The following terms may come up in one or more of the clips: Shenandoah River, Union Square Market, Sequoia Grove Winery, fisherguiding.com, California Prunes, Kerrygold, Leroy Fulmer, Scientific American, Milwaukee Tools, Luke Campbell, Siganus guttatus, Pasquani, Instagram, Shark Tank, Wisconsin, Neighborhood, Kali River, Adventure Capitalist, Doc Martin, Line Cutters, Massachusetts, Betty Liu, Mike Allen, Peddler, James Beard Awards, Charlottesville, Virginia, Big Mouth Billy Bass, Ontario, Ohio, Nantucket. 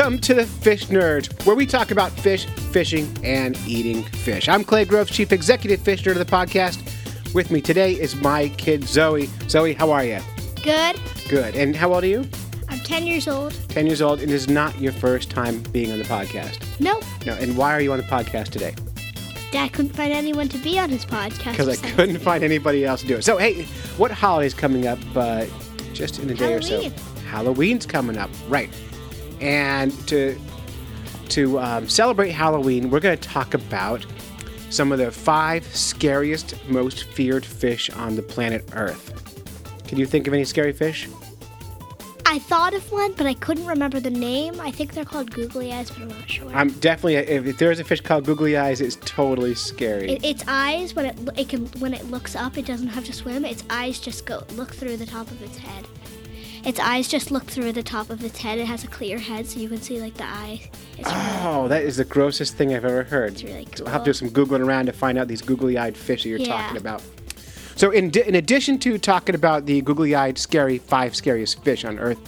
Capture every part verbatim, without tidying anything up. Welcome to the Fish Nerd, where we talk about fish, fishing, and eating fish. I'm Clay Grove, Chief Executive Fish Nerd of the podcast. With me today is my kid, Zoe. Zoe, how are you? Good. Good. And how old are you? I'm ten years old. ten years old. And this is not your first time being on the podcast. Nope. No. And why are you on the podcast today? Dad couldn't find anyone to be on his podcast. Because I couldn't me. find anybody else to do it. So, hey, what holiday's coming up uh, just in a day or so? Halloween's coming up. Right. And to to um, celebrate Halloween, we're going to talk about some of the five scariest, most feared fish on the planet Earth. Can you think of any scary fish? I thought of one, but I couldn't remember the name. I think they're called googly eyes, but I'm not sure. I'm definitely if there is a fish called googly eyes, it's totally scary. It, its eyes, when it it can when it looks up, it doesn't have to swim. Its eyes just go look through the top of its head. Its eyes just look through the top of its head. It has a clear head, so you can see, like, the eye. It's oh, really cool. That is the grossest thing I've ever heard. It's really cool. I'll have to do some Googling around to find out these googly-eyed fish that you're yeah. talking about. So in di- in addition to talking about the googly-eyed, scary, five scariest fish on Earth,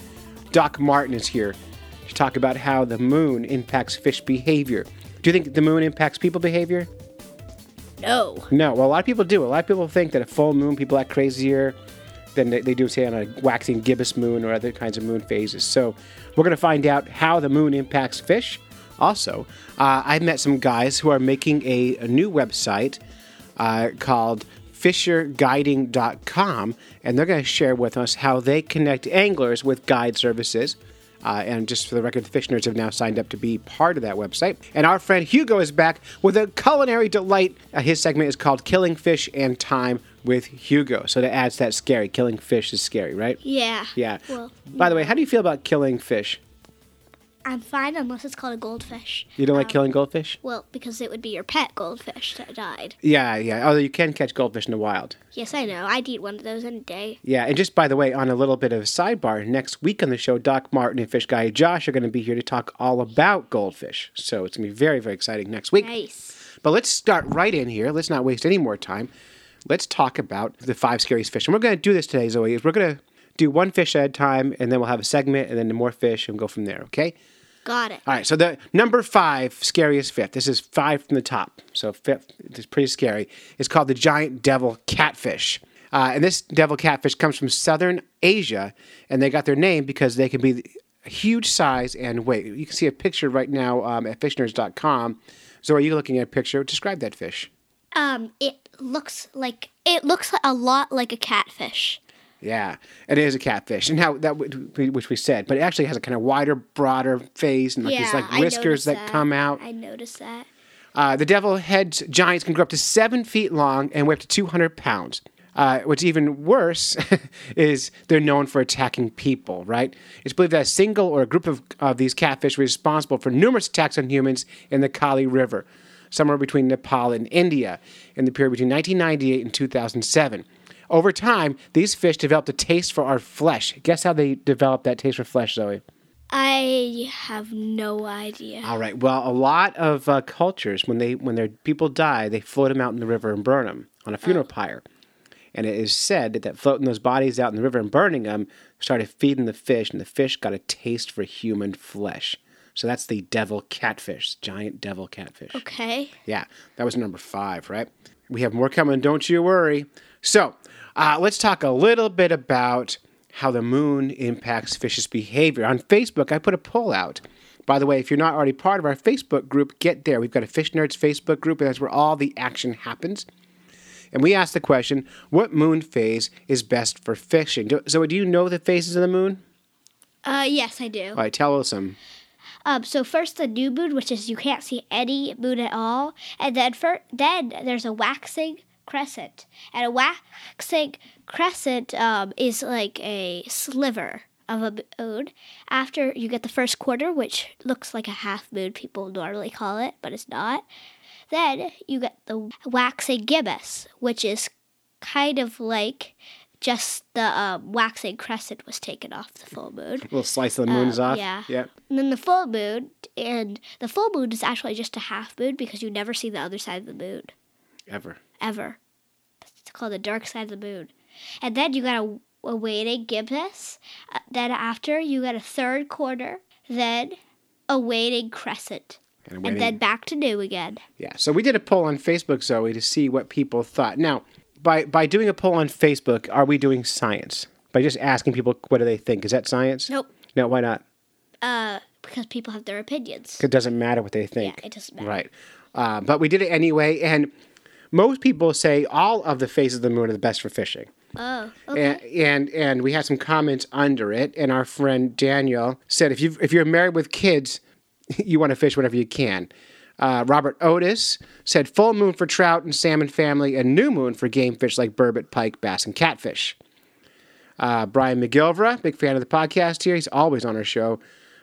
Doc Martin is here to talk about how the moon impacts fish behavior. Do you think the moon impacts people behavior? No. No. Well, a lot of people do. A lot of people think that a full moon, people act crazier than they do, say, on a waxing gibbous moon or other kinds of moon phases. So we're going to find out how the moon impacts fish. Also, uh, I met some guys who are making a, a new website uh, called fisher guiding dot com, and they're going to share with us how they connect anglers with guide services. Uh, and just for the record, the Fish Nerds have now signed up to be part of that website. And our friend Hugo is back with a culinary delight. Uh, his segment is called Killing Fish and Time with Hugo. So that adds that scary. Killing fish is scary, right? Yeah. Yeah. Well, By yeah. the way, how do you feel about killing fish? I'm fine unless it's called a goldfish. You don't um, like killing goldfish? Well, because it would be your pet goldfish that died. Yeah, yeah. Although you can catch goldfish in the wild. Yes, I know. I'd eat one of those any day. Yeah, and just by the way, on a little bit of a sidebar, next week on the show, Doc Martin and Fish Guy Josh are going to be here to talk all about goldfish. So it's going to be very, very exciting next week. Nice. But let's start right in here. Let's not waste any more time. Let's talk about the five scariest fish. And we're going to do this today, Zoe. We're going to do one fish at a time, and then we'll have a segment, and then more fish, and we'll go from there, okay? Got it. All right, so the number five scariest fish. This is five from the top, so fifth is pretty scary. It's called the giant devil catfish. Uh, and this devil catfish comes from southern Asia, and they got their name because they can be huge size and weight. You can see a picture right now um, at fish nerds dot com. So are you looking at a picture? Describe that fish. Um, it looks like it looks a lot like a catfish. Yeah, it is a catfish, and how that which we said, but it actually has a kind of wider, broader face, and like yeah, these like whiskers that, that come out. I noticed that. Uh, the devil head giants can grow up to seven feet long and weigh up to two hundred pounds. Uh, what's even worse is they're known for attacking people. Right? It's believed that a single or a group of of these catfish were responsible for numerous attacks on humans in the Kali River, somewhere between Nepal and India, in the period between nineteen ninety-eight and two thousand seven. Over time, these fish developed a taste for our flesh. Guess how they developed that taste for flesh, Zoe? I have no idea. All right. Well, a lot of uh, cultures, when they when their people die, they float them out in the river and burn them on a funeral oh. pyre. And it is said that, that floating those bodies out in the river and burning them started feeding the fish, and the fish got a taste for human flesh. So that's the devil catfish, giant devil catfish. Okay. Yeah. That was number five, right? We have more coming. Don't you worry. So uh, let's talk a little bit about how the moon impacts fish's behavior. On Facebook, I put a poll out. By the way, if you're not already part of our Facebook group, get there. We've got a Fish Nerds Facebook group, and that's where all the action happens. And we asked the question, what moon phase is best for fishing? Zoe, do you know the phases of the moon? Uh, yes, I do. All right, tell us some. Um, so first the new moon, which is you can't see any moon at all, and then for, then there's a waxing crescent, and a waxing crescent um, is like a sliver of a moon. After you get the first quarter, which looks like a half moon, people normally call it, but it's not. Then you get the waxing gibbous, which is kind of like just the um, waxing crescent was taken off the full moon. A little slice of the moon um, is off. Yeah. yeah. And then the full moon, and the full moon is actually just a half moon because you never see the other side of the moon. Ever. Ever. It's called the dark side of the moon. And then you got a, a waning gibbous. Uh, then after, you got a third quarter. Then a waiting crescent. And, waiting. and then back to new again. Yeah. So we did a poll on Facebook, Zoe, to see what people thought. Now, by, by doing a poll on Facebook, are we doing science? By just asking people what do they think. Is that science? Nope. No, why not? Uh, because people have their opinions. It doesn't matter what they think. Yeah, it doesn't matter. Right. Uh, but we did it anyway, and most people say all of the phases of the moon are the best for fishing. Oh, okay. And, and and we had some comments under it, and our friend Daniel said, if you if you're married with kids, you want to fish whenever you can. Uh, Robert Otis said full moon for trout and salmon family, and new moon for game fish like burbot, pike, bass, and catfish. Uh, Brian McGilvra, big fan of the podcast here, he's always on our show,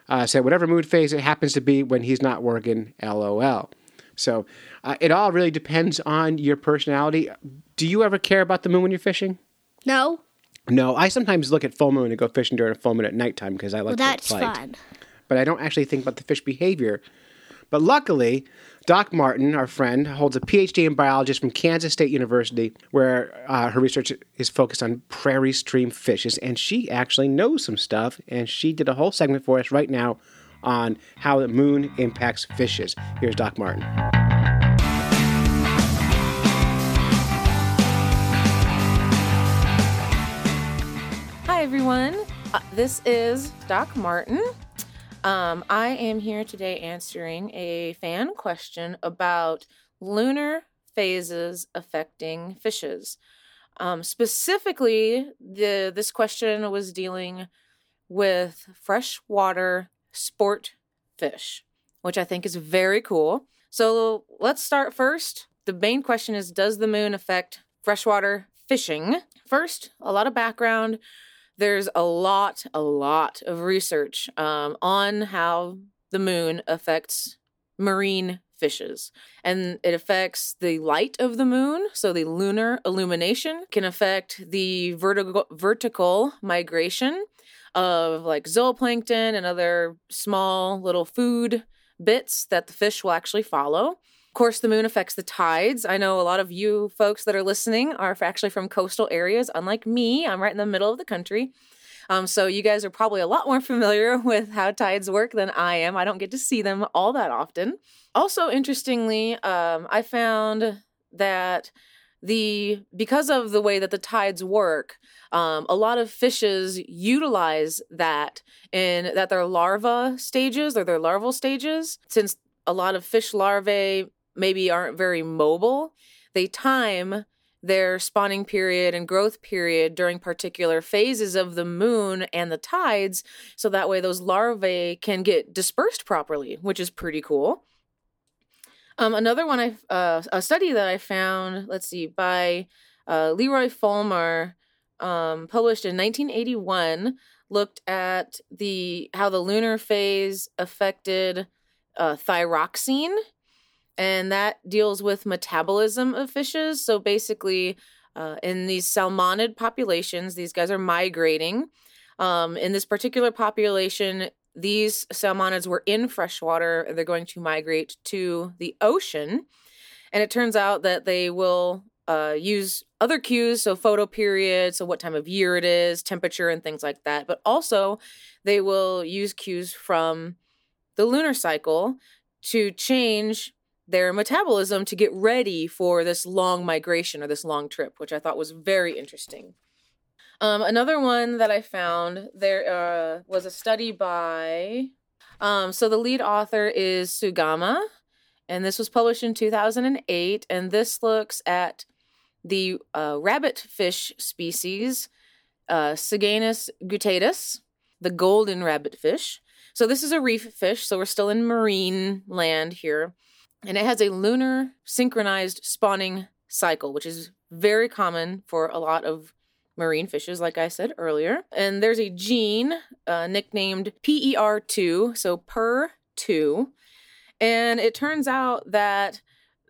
uh, said whatever moon phase it happens to be when he's not working, L O L. So uh, it all really depends on your personality. Do you ever care about the moon when you're fishing? No. No, I sometimes look at full moon and go fishing during a full moon at nighttime because I like well, to fight. Well, that's fun. But I don't actually think about the fish behavior. But luckily, Doc Martin, our friend, holds a P H D in biology from Kansas State University, where uh, her research is focused on prairie stream fishes. And she actually knows some stuff, and she did a whole segment for us right now on how the moon impacts fishes. Here's Doc Martin. Hi, everyone. Uh, this is Doc Martin. Um, I am here today answering a fan question about lunar phases affecting fishes. Um, specifically, the this question was dealing with freshwater sport fish, which I think is very cool. So let's start first. The main question is, does the moon affect freshwater fishing? First, a lot of background. There's a lot, a lot of research um, on how the moon affects marine fishes. And it affects the light of the moon, so the lunar illumination can affect the vertical vertical migration of like zooplankton and other small little food bits that the fish will actually follow. Of course, the moon affects the tides. I know a lot of you folks that are listening are actually from coastal areas. Unlike me, I'm right in the middle of the country. Um, so you guys are probably a lot more familiar with how tides work than I am. I don't get to see them all that often. Also, interestingly, um, I found that the because of the way that the tides work, um, a lot of fishes utilize that in that their larva stages or their larval stages. Since a lot of fish larvae maybe aren't very mobile, they time their spawning period and growth period during particular phases of the moon and the tides, so that way those larvae can get dispersed properly, which is pretty cool. Um, another one, I uh, a study that I found, let's see, by uh, Leroy Fulmer, um, published in nineteen eighty-one, looked at the how the lunar phase affected uh, thyroxine, and that deals with metabolism of fishes. So basically, uh, in these salmonid populations, these guys are migrating. Um, in this particular population, these salmonids were in freshwater. They're going to migrate to the ocean. And it turns out that they will uh, use other cues, so photoperiod, so what time of year it is, temperature, and things like that. But also, they will use cues from the lunar cycle to change their metabolism to get ready for this long migration or this long trip, which I thought was very interesting. Um, another one that I found, there uh, was a study by, um, so the lead author is Sugama, and this was published in two thousand eight, and this looks at the uh, rabbitfish species, uh, Siganus guttatus, the golden rabbitfish. So this is a reef fish, so we're still in marine land here, and it has a lunar synchronized spawning cycle, which is very common for a lot of marine fishes, like I said earlier. And there's a gene uh, nicknamed P E R two, so P E R two. And it turns out that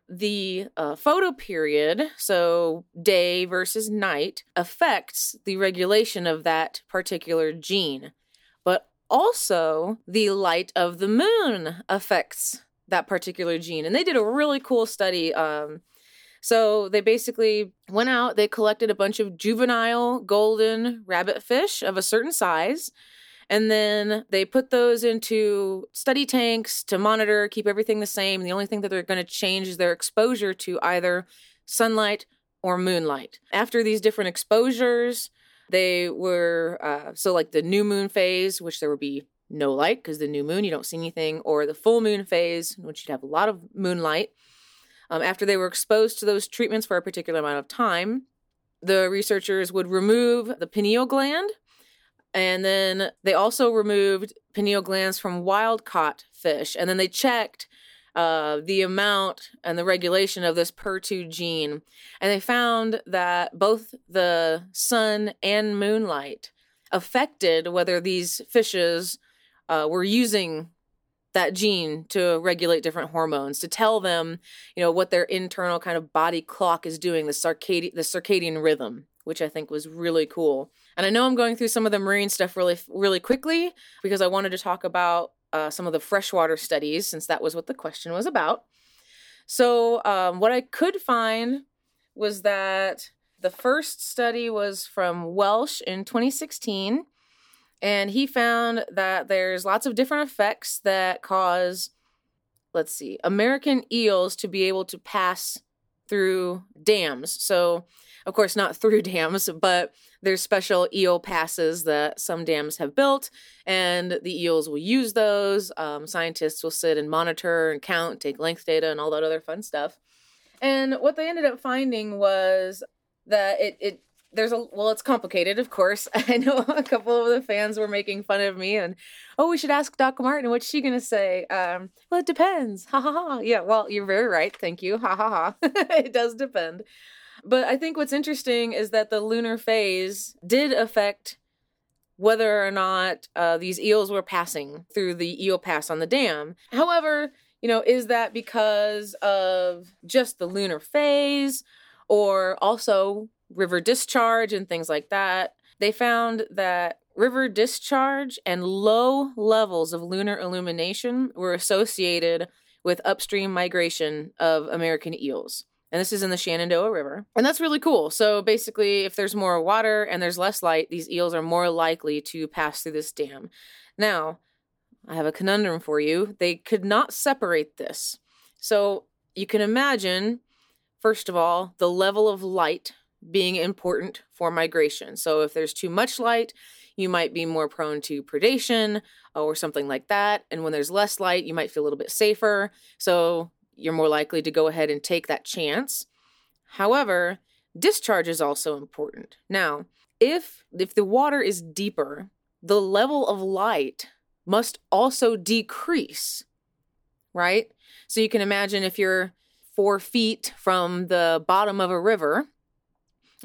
the uh, photoperiod, so day versus night, affects the regulation of that particular gene. But also the light of the moon affects that particular gene. And they did a really cool study. Um, So they basically went out, they collected a bunch of juvenile golden rabbitfish of a certain size, And then they put those into study tanks to monitor, keep everything the same. The only thing that they're going to change is their exposure to either sunlight or moonlight. After these different exposures, they were, uh, so like the new moon phase, which there would be no light because the new moon, you don't see anything, or the full moon phase, which you'd have a lot of moonlight. Um, after they were exposed to those treatments for a particular amount of time, the researchers would remove the pineal gland, and then they also removed pineal glands from wild-caught fish, and then they checked uh, the amount and the regulation of this P E R two gene, and they found that both the sun and moonlight affected whether these fishes uh, were using that gene to regulate different hormones, to tell them, you know, what their internal kind of body clock is doing, the circadian, the circadian rhythm, which I think was really cool. And I know I'm going through some of the marine stuff really, really quickly because I wanted to talk about uh, some of the freshwater studies, since that was what the question was about. So um, what I could find was that the first study was from Welsh in twenty sixteen, and he found that there's lots of different effects that cause, let's see, American eels to be able to pass through dams. So, of course, not through dams, but there's special eel passes that some dams have built, and the eels will use those. Um, scientists will sit and monitor and count, take length data, and all that other fun stuff. And what they ended up finding was that it... it There's a, well, it's complicated, of course. I know a couple of the fans were making fun of me and, oh, we should ask Doc Martin, what's she going to say? Um, well, it depends. Ha ha ha. Yeah, well, you're very right. Thank you. Ha ha ha. It does depend. But I think what's interesting is that the lunar phase did affect whether or not uh, these eels were passing through the eel pass on the dam. However, you know, is that because of just the lunar phase or also river discharge and things like that? They found that river discharge and low levels of lunar illumination were associated with upstream migration of American eels. And this is in the Shenandoah River. And that's really cool. So basically, if there's more water and there's less light, these eels are more likely to pass through this dam. Now, I have a conundrum for you. They could not separate this. So you can imagine, first of all, the level of light being important for migration. So if there's too much light, you might be more prone to predation or something like that. And when there's less light, you might feel a little bit safer. So you're more likely to go ahead and take that chance. However, discharge is also important. Now, if if the water is deeper, the level of light must also decrease, right? So you can imagine if you're four feet from the bottom of a river,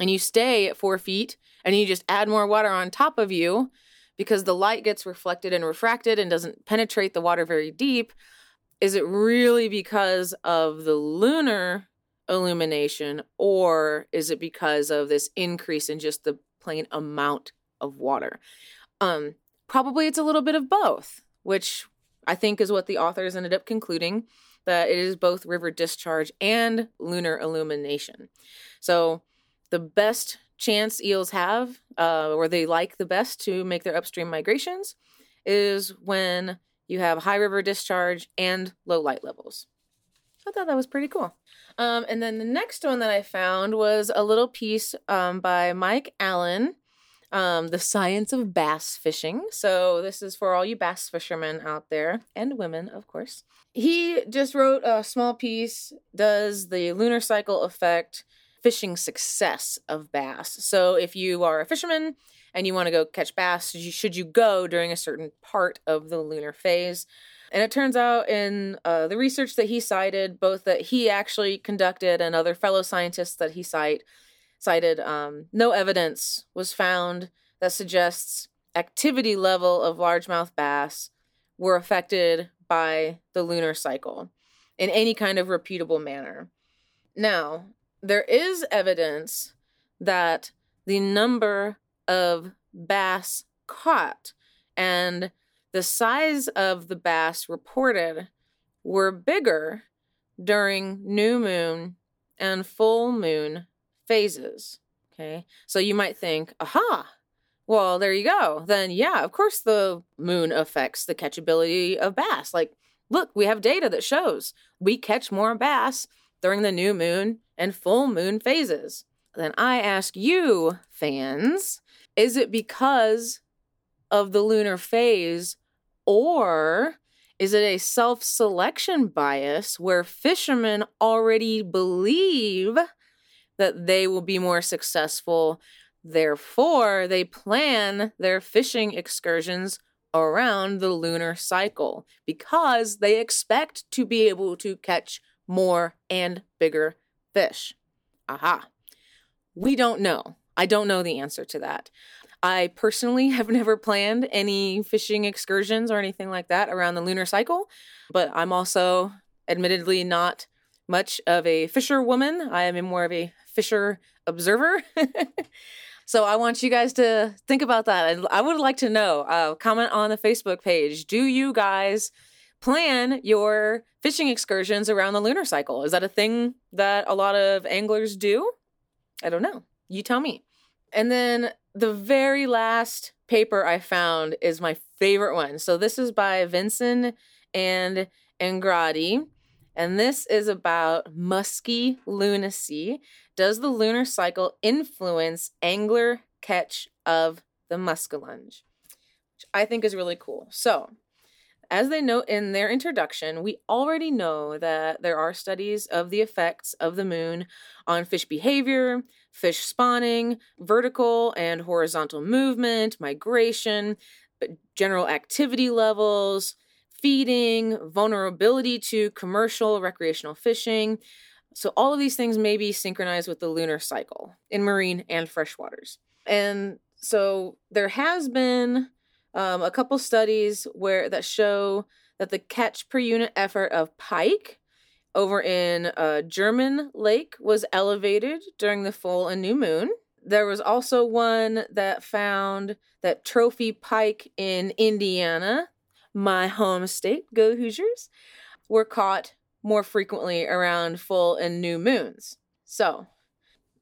and you stay at four feet, and you just add more water on top of you because the light gets reflected and refracted and doesn't penetrate the water very deep. Is it really because of the lunar illumination, or is it because of this increase in just the plain amount of water? Um, probably it's a little bit of both, which I think is what the authors ended up concluding, that it is both river discharge and lunar illumination. So the best chance eels have, uh, or they like the best to make their upstream migrations, is when you have high river discharge and low light levels. I thought that was pretty cool. Um, and then the next one that I found was a little piece um, by Mike Allen, um, The Science of Bass Fishing. So this is for all you bass fishermen out there, and women, of course. He just wrote a small piece, Does the Lunar Cycle Affect Fishing Success of Bass? So if you are a fisherman and you want to go catch bass, you, should you go during a certain part of the lunar phase? And it turns out in uh, the research that he cited, both that he actually conducted and other fellow scientists that he cite, cited, um, no evidence was found that suggests activity level of largemouth bass were affected by the lunar cycle in any kind of reputable manner. Now, there is evidence that the number of bass caught and the size of the bass reported were bigger during new moon and full moon phases. Okay, so you might think, aha, Well, there you go. Then, yeah, of course the moon affects the catchability of bass. Like, look, we have data that shows we catch more bass during the new moon and full moon phases. Then I ask you, fans, is it because of the lunar phase, or is it a self-selection bias where fishermen already believe that they will be more successful? Therefore, they plan their fishing excursions around the lunar cycle because they expect to be able to catch more and bigger fish. Aha. We don't know. I don't know the answer to that. I personally have never planned any fishing excursions or anything like that around the lunar cycle, but I'm also admittedly not much of a fisherwoman. I am more of a fisher observer. So I want you guys to think about that. I would like to know. Uh, comment on the Facebook page. Do you guys plan your fishing excursions around the lunar cycle? Is that a thing that a lot of anglers do? I don't know. You tell me. And then the very last paper I found is my favorite one. So this is by Vincent and Angradi. And this is about musky lunacy. Does the lunar cycle influence angler catch of the muskellunge? Which I think is really cool. So, as they note in their introduction, we already know that there are studies of the effects of the moon on fish behavior, fish spawning, vertical and horizontal movement, migration, general activity levels, feeding, vulnerability to commercial, recreational fishing. So all of these things may be synchronized with the lunar cycle in marine and freshwaters. And so there has been um, a couple studies where that show that the catch per unit effort of pike over in uh, German Lake was elevated during the full and new moon. There was also one that found that trophy pike in Indiana, my home state, go Hoosiers, were caught more frequently around full and new moons. So,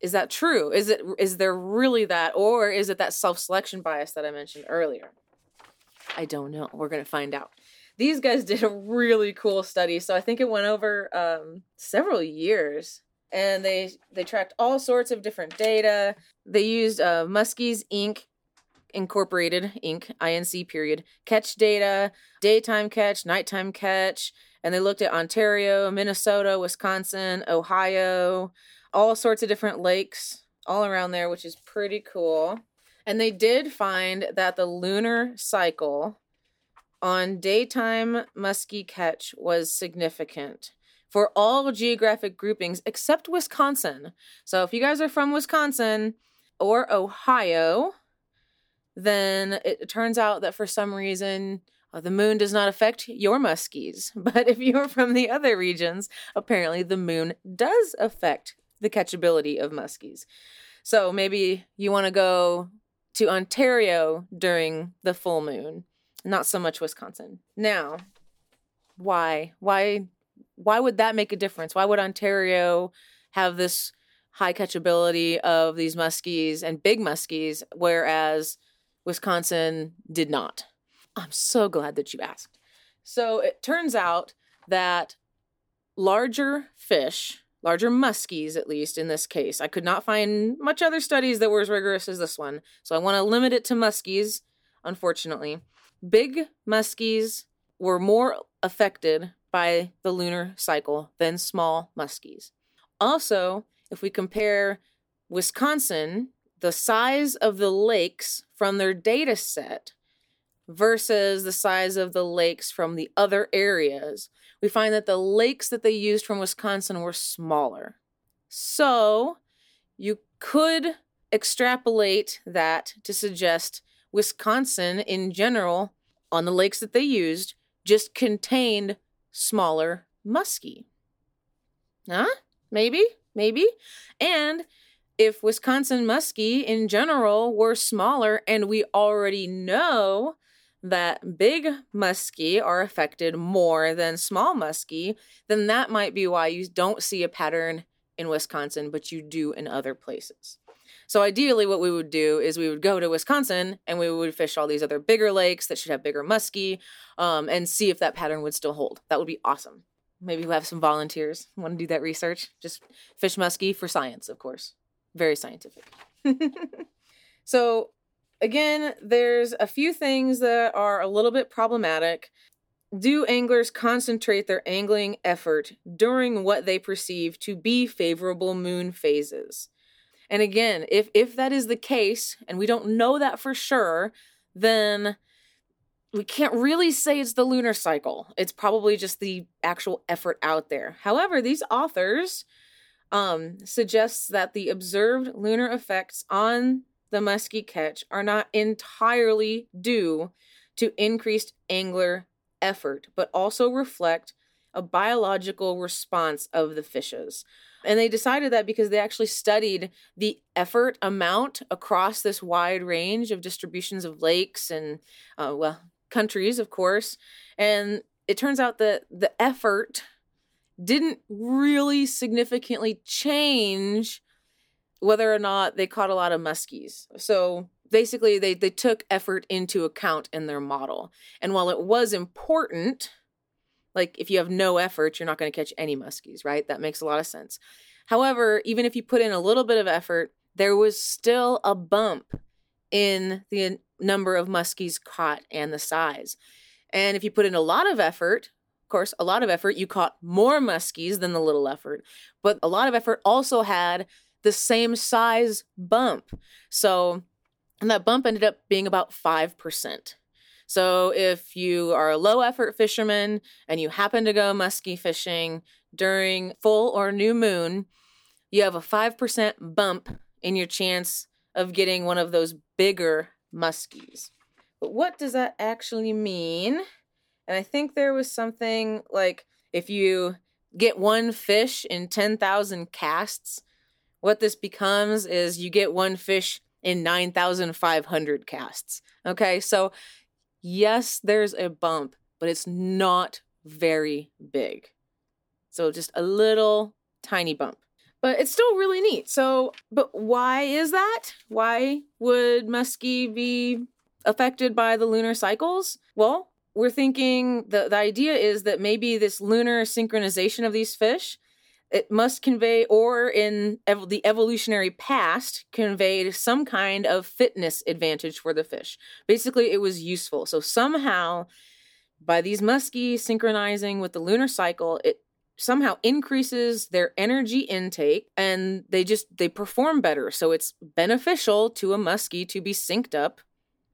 is that true? Is it is there really that, or is it that self-selection bias that I mentioned earlier? I don't know. We're going to find out. These guys did a really cool study, so I think it went over um, several years, and they they tracked all sorts of different data. They used uh, Muskies Incorporated, Incorporated, Inc, I N C period, catch data, daytime catch, nighttime catch, and they looked at Ontario, Minnesota, Wisconsin, Ohio, all sorts of different lakes all around there, which is pretty cool. And they did find that the lunar cycle on daytime musky catch was significant for all geographic groupings except Wisconsin. So if you guys are from Wisconsin or Ohio, then it turns out that for some reason, uh, the moon does not affect your muskies. But if you're from the other regions, apparently the moon does affect the catchability of muskies. So maybe you want to go to Ontario during the full moon, not so much Wisconsin. Now, why? Why, why would that make a difference? Why would Ontario have this high catchability of these muskies and big muskies, whereas Wisconsin did not? I'm so glad that you asked. So it turns out that larger fish, larger muskies at least in this case, I could not find much other studies that were as rigorous as this one, so I want to limit it to muskies, unfortunately. Big muskies were more affected by the lunar cycle than small muskies. Also, if we compare Wisconsin, the size of the lakes from their data set versus the size of the lakes from the other areas, we find that the lakes that they used from Wisconsin were smaller. So you could extrapolate that to suggest Wisconsin in general, on the lakes that they used, just contained smaller muskie. Huh? Maybe? Maybe? And if Wisconsin muskie in general were smaller, and we already know that big muskie are affected more than small muskie, then that might be why you don't see a pattern in Wisconsin, but you do in other places. So ideally what we would do is we would go to Wisconsin and we would fish all these other bigger lakes that should have bigger muskie um, and see if that pattern would still hold. That would be awesome. Maybe we'll have some volunteers who want to do that research. Just fish muskie for science, of course. Very scientific. So again, there's a few things that are a little bit problematic. Do anglers concentrate their angling effort during what they perceive to be favorable moon phases? And again, if if that is the case, and we don't know that for sure, then we can't really say it's the lunar cycle. It's probably just the actual effort out there. However, these authors um, suggest that the observed lunar effects on the muskie catch are not entirely due to increased angler effort, but also reflect a biological response of the fishes. And they decided that because they actually studied the effort amount across this wide range of distributions of lakes and, uh, well, countries, of course. And it turns out that the effort didn't really significantly change whether or not they caught a lot of muskies. So basically, they, they took effort into account in their model. And while it was important, like if you have no effort, you're not going to catch any muskies, right? That makes a lot of sense. However, even if you put in a little bit of effort, there was still a bump in the number of muskies caught and the size. And if you put in a lot of effort, of course, a lot of effort, you caught more muskies than the little effort. But a lot of effort also had the same size bump. So, and that bump ended up being about five percent. So if you are a low effort fisherman and you happen to go muskie fishing during full or new moon, you have a five percent bump in your chance of getting one of those bigger muskies. But what does that actually mean? And I think there was something like if you get one fish in ten thousand casts, what this becomes is you get one fish in nine thousand five hundred casts. Okay, so yes, there's a bump, but it's not very big. So just a little tiny bump, but it's still really neat. So, but why is that? Why would muskie be affected by the lunar cycles? Well, we're thinking the, the idea is that maybe this lunar synchronization of these fish, it must convey, or in ev- the evolutionary past, conveyed some kind of fitness advantage for the fish. Basically, it was useful. So somehow, by these muskie synchronizing with the lunar cycle, it somehow increases their energy intake, and they just, they perform better. So it's beneficial to a muskie to be synced up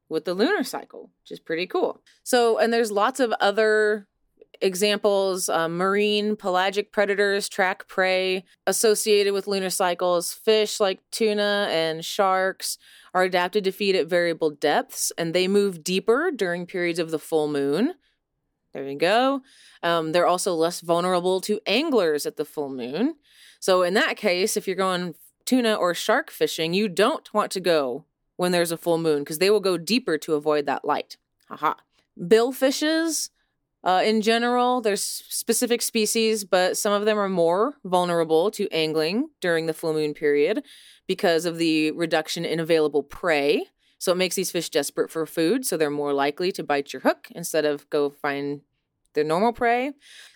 with the lunar cycle, which is pretty cool. So, and there's lots of other examples, uh, marine pelagic predators track prey associated with lunar cycles. Fish like tuna and sharks are adapted to feed at variable depths, and they move deeper during periods of the full moon. There you go. Um, they're also less vulnerable to anglers at the full moon. So in that case, if you're going tuna or shark fishing, you don't want to go when there's a full moon because they will go deeper to avoid that light. Haha. Billfishes. Uh, in general, there's specific species, but some of them are more vulnerable to angling during the full moon period because of the reduction in available prey. So it makes these fish desperate for food, so they're more likely to bite your hook instead of go find their normal prey.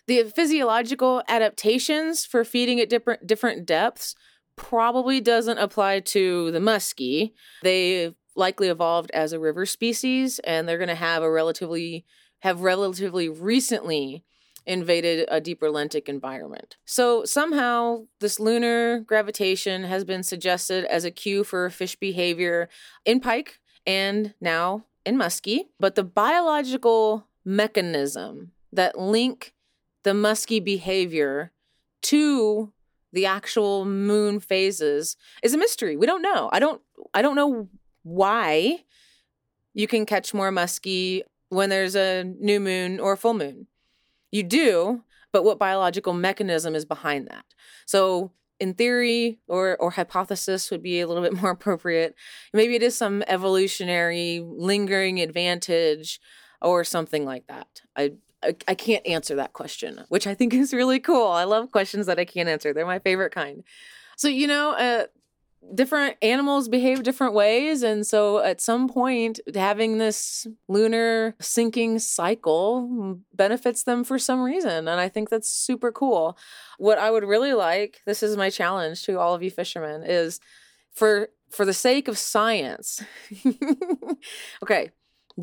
The physiological adaptations for feeding at different, different depths probably doesn't apply to the muskie. They likely evolved as a river species, and they're going to have a relatively... have relatively recently invaded a deeper lentic environment. So somehow this lunar gravitation has been suggested as a cue for fish behavior in pike and now in muskie. But the biological mechanism that link the muskie behavior to the actual moon phases is a mystery. We don't know. I don't I don't know why you can catch more muskie when there's a new moon or a full moon. You do, but what biological mechanism is behind that? So in theory, or or hypothesis would be a little bit more appropriate, maybe it is some evolutionary lingering advantage or something like that. I, I, I can't answer that question, which I think is really cool. I love questions that I can't answer. They're my favorite kind. So, you know, uh, different animals behave different ways. And so at some point, having this lunar sinking cycle benefits them for some reason. And I think that's super cool. What I would really like, this is my challenge to all of you fishermen, is for for the sake of science, okay,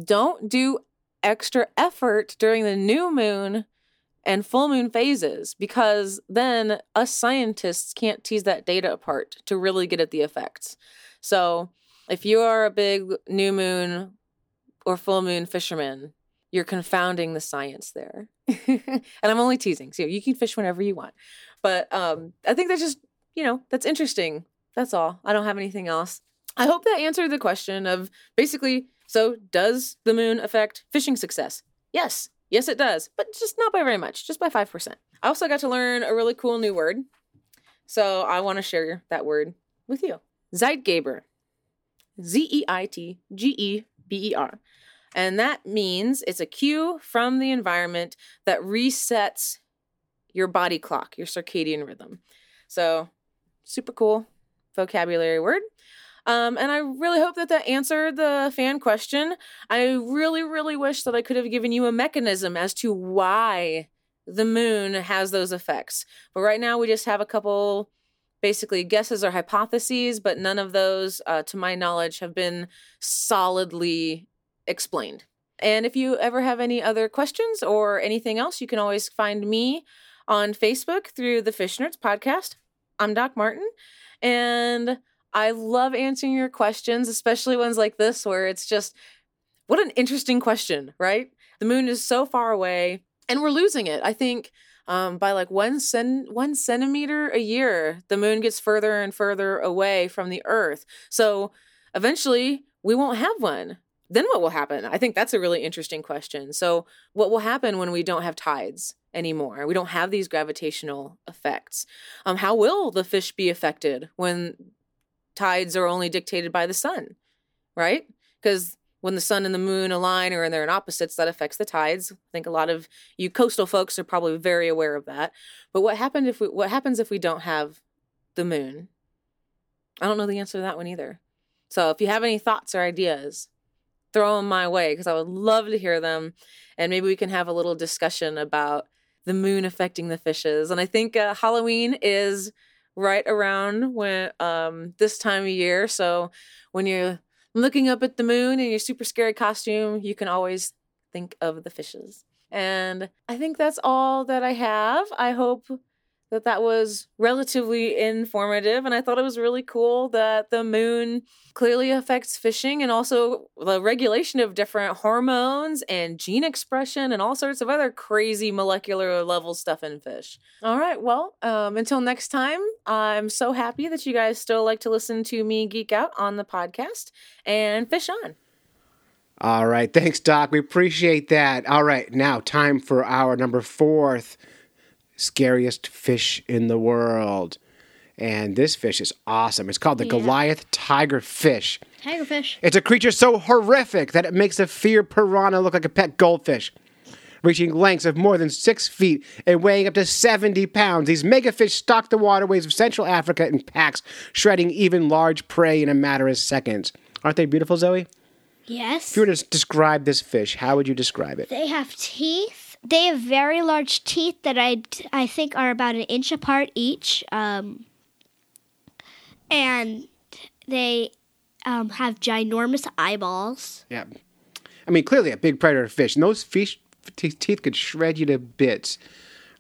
don't do extra effort during the new moon and full moon phases, because then us scientists can't tease that data apart to really get at the effects. So if you are a big new moon or full moon fisherman, you're confounding the science there. And I'm only teasing. So you can fish whenever you want. But um, I think that's just, you know, that's interesting. That's all. I don't have anything else. I hope that answered the question of basically, so does the moon affect fishing success? Yes. Yes, it does, but just not by very much, just by five percent. I also got to learn a really cool new word, so I want to share that word with you. Zeitgeber, Z E I T G E B E R. And that means it's a cue from the environment that resets your body clock, your circadian rhythm. So super cool vocabulary word. Um, and I really hope that that answered the fan question. I really, really wish that I could have given you a mechanism as to why the moon has those effects. But right now we just have a couple basically guesses or hypotheses, but none of those, uh, to my knowledge, have been solidly explained. And if you ever have any other questions or anything else, you can always find me on Facebook through the Fish Nerds podcast. I'm Doc Martin, and I love answering your questions, especially ones like this where it's just, what an interesting question, right? The moon is so far away and we're losing it. I think um, by like one, cent- one centimeter a year, the moon gets further and further away from the Earth. So eventually we won't have one. Then what will happen? I think that's a really interesting question. So what will happen when we don't have tides anymore? We don't have these gravitational effects. Um, how will the fish be affected when tides are only dictated by the sun, right? Because when the sun and the moon align or they're in opposites, that affects the tides. I think a lot of you coastal folks are probably very aware of that. But what happened if we, what happens if we don't have the moon? I don't know the answer to that one either. So if you have any thoughts or ideas, throw them my way because I would love to hear them. And maybe we can have a little discussion about the moon affecting the fishes. And I think uh, Halloween is right around when um, this time of year. So when you're looking up at the moon in your super scary costume, you can always think of the fishes. And I think that's all that I have. I hope that that was relatively informative. And I thought it was really cool that the moon clearly affects fishing and also the regulation of different hormones and gene expression and all sorts of other crazy molecular level stuff in fish. All right. Well, um, until next time, I'm so happy that you guys still like to listen to me geek out on the podcast and fish on. All right. Thanks, Doc. We appreciate that. All right. Now time for our number fourth scariest fish in the world. And this fish is awesome. It's called the yeah. Goliath tiger fish. Tiger fish. It's a creature so horrific that it makes a feared piranha look like a pet goldfish. Reaching lengths of more than six feet and weighing up to seventy pounds, these megafish stalk the waterways of Central Africa in packs, shredding even large prey in a matter of seconds. Aren't they beautiful, Zoe? Yes. If you were to describe this fish, how would you describe it? They have teeth. They have very large teeth that I, I think are about an inch apart each. Um, and they um, have ginormous eyeballs. Yeah. I mean, clearly a big predator fish. And those fish t- teeth could shred you to bits.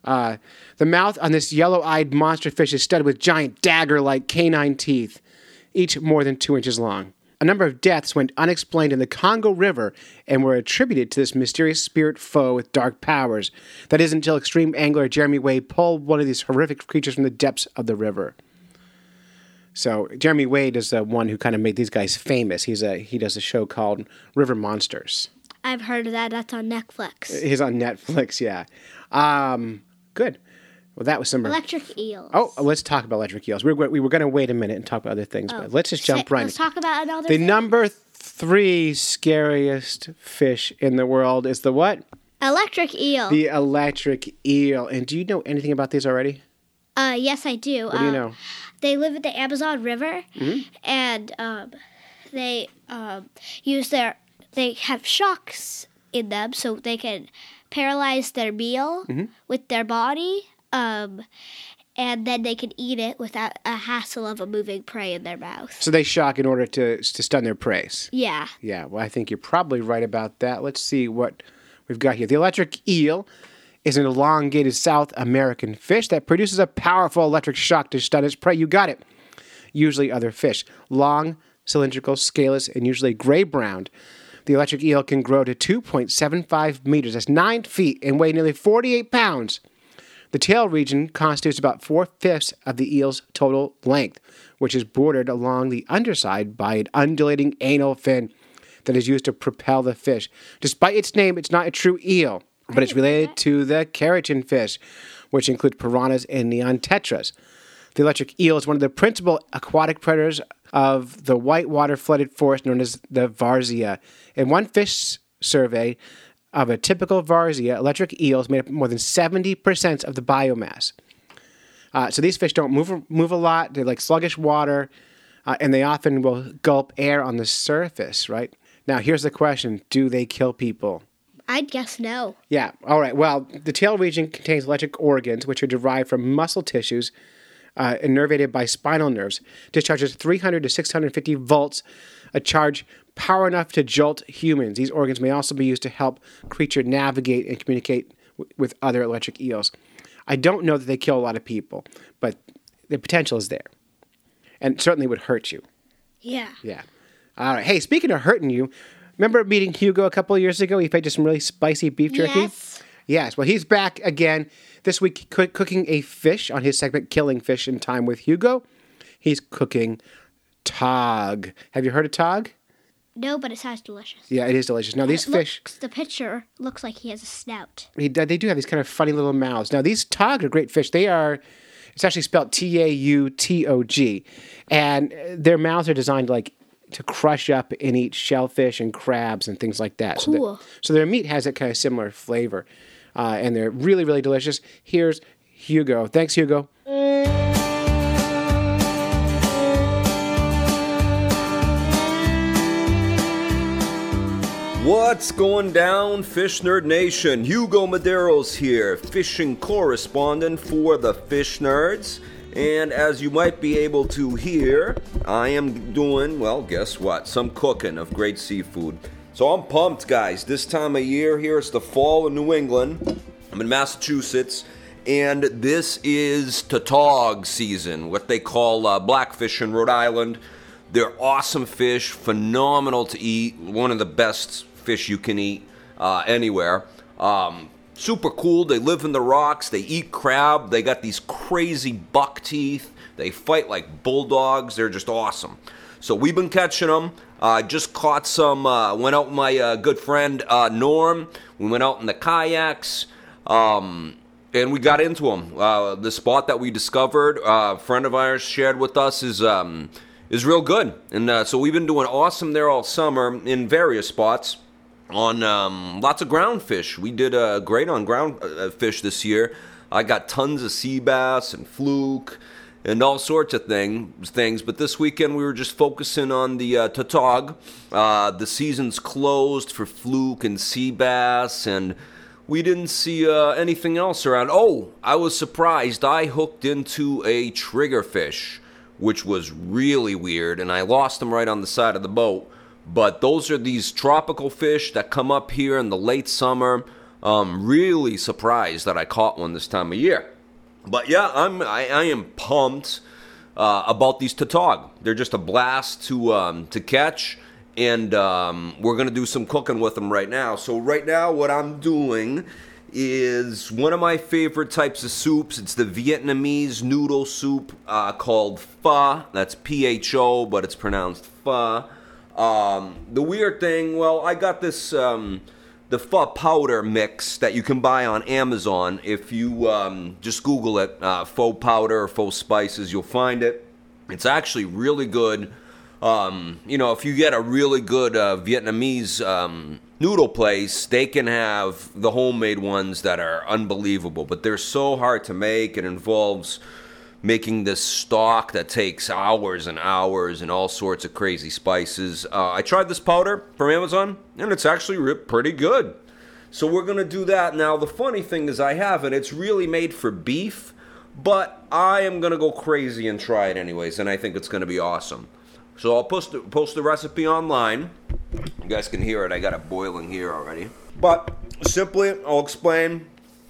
Uh, the mouth on this yellow-eyed monster fish is studded with giant dagger-like canine teeth, each more than two inches long. A number of deaths went unexplained in the Congo River and were attributed to this mysterious spirit foe with dark powers. That is until extreme angler Jeremy Wade pulled one of these horrific creatures from the depths of the river. So Jeremy Wade is the one who kind of made these guys famous. He's a he does a show called River Monsters. I've heard of that. That's on Netflix. He's on Netflix, yeah. Um, good. Well, that was some electric eels. Oh, let's talk about electric eels. We were we were going to wait a minute and talk about other things, oh. but let's just jump right in. Let's talk about another. The thing? Number three scariest fish in the world is the what? Electric eel. The electric eel. And do you know anything about these already? Uh, yes, I do. What uh, do you know? they live at the Amazon River, mm-hmm. and um, they um, use their, they have shocks in them so they can paralyze their meal mm-hmm. with their body, um, and then they can eat it without a hassle of a moving prey in their mouth. So they shock in order to to stun their prey. Yeah. Yeah, well, I think you're probably right about that. Let's see what we've got here. The electric eel is an elongated South American fish that produces a powerful electric shock to stun its prey. You got it. Usually other fish. Long, cylindrical, scaleless, and usually gray-brown. The electric eel can grow to two point seven five meters. That's nine feet and weigh nearly forty-eight pounds. The tail region constitutes about four-fifths of the eel's total length, which is bordered along the underside by an undulating anal fin that is used to propel the fish. Despite its name, it's not a true eel, but it's related to the keratin fish, which include piranhas and neon tetras. The electric eel is one of the principal aquatic predators of the whitewater flooded forest known as the Varzea. In one fish survey of a typical Varzea, electric eels made up more than seventy percent of the biomass. Uh, so these fish don't move move a lot. They like sluggish water, uh, and they often will gulp air on the surface, right? Now, here's the question. Do they kill people? I'd guess no. Yeah. All right. Well, the tail region contains electric organs, which are derived from muscle tissues, Uh, innervated by spinal nerves, discharges three hundred to six hundred fifty volts, a charge power enough to jolt humans. These organs may also be used to help creature navigate and communicate w- with other electric eels. I don't know that they kill a lot of people, but the potential is there. And certainly would hurt you. Yeah. Yeah. All right. Hey, speaking of hurting you, remember meeting Hugo a couple of years ago? He fed you some really spicy beef jerky? Yes. Yes. Well, he's back again. This week, cooking a fish on his segment, Killing Fish in Time with Hugo. He's cooking tog. Have you heard of tog? No, but it sounds delicious. Yeah, it is delicious. Now, these fish... Looks, the picture looks like he has a snout. He, they do have these kind of funny little mouths. Now, these tog are great fish. They are... It's actually spelled T A U T O G. And their mouths are designed like to crush up and eat shellfish and crabs and things like that. Cool. So, so their meat has a kind of similar flavor. Uh, and they're really, really delicious. Here's Hugo. Thanks, Hugo. What's going down, Fish Nerd Nation? Hugo Medeiros here, fishing correspondent for the Fish Nerds. And as you might be able to hear, I am doing, well, guess what? Some cooking of great seafood. So I'm pumped, guys. This time of year here, it's the fall in New England. I'm in Massachusetts, and this is tautog season, what they call uh, blackfish in Rhode Island. They're awesome fish, phenomenal to eat, one of the best fish you can eat uh, anywhere. Um, super cool. They live in the rocks. They eat crab. They got these crazy buck teeth. They fight like bulldogs. They're just awesome. So we've been catching them. I uh, just caught some, uh, went out with my uh, good friend uh, Norm. We went out in the kayaks, um, and we got into them. Uh, the spot that we discovered, uh, a friend of ours shared with us, is um, is real good. And uh, so we've been doing awesome there all summer in various spots on um, lots of ground fish. We did uh, great on ground uh, fish this year. I got tons of sea bass and fluke and all sorts of thing, things, but this weekend we were just focusing on the uh, tautog. Uh, the season's closed for fluke and sea bass, and we didn't see uh, anything else around. Oh, I was surprised. I hooked into a triggerfish, which was really weird, and I lost them right on the side of the boat. But those are these tropical fish that come up here in the late summer. Um, really surprised that I caught one this time of year. But yeah, I'm I, I am pumped uh, about these tautog. They're just a blast to um, to catch, and um, we're gonna do some cooking with them right now. So right now, what I'm doing is one of my favorite types of soups. It's the Vietnamese noodle soup uh, called pho. That's P H O, but it's pronounced pho. Um, the weird thing, well, I got this. Um, The pho powder mix that you can buy on Amazon. If you um, just Google it, uh, pho powder or pho spices, you'll find it. It's actually really good. Um, you know, if you get a really good uh, Vietnamese um, noodle place, they can have the homemade ones that are unbelievable. But they're so hard to make. It involves making this stock that takes hours and hours and all sorts of crazy spices. Uh, I tried this powder from Amazon, and it's actually pretty good. So we're going to do that. Now, the funny thing is I have it. It's really made for beef, but I am going to go crazy and try it anyways, and I think it's going to be awesome. So I'll post the, post the recipe online. You guys can hear it. I got it boiling here already. But simply, I'll explain.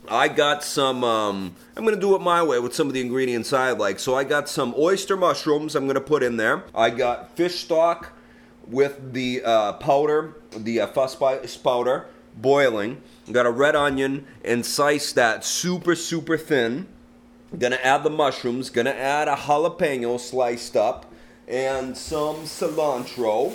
I got some, um, I'm going to do it my way with some of the ingredients I like. So I got some oyster mushrooms I'm going to put in there. I got fish stock with the uh, powder, the uh, fuss spice powder, boiling. Got a red onion and slice that super, super thin. Gonna add the mushrooms. Gonna add a jalapeno sliced up and some cilantro.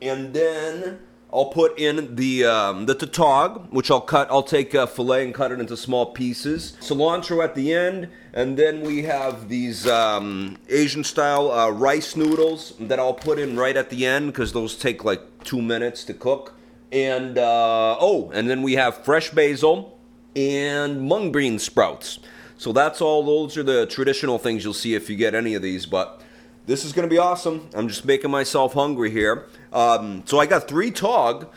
And then I'll put in the um, the tatog, which I'll cut. I'll take a fillet and cut it into small pieces. Cilantro at the end, and then we have these um, Asian-style uh, rice noodles that I'll put in right at the end because those take like two minutes to cook. And uh, oh, and then we have fresh basil and mung bean sprouts. So that's all. Those are the traditional things you'll see if you get any of these, but this is going to be awesome. I'm just making myself hungry here. Um, so I got three tog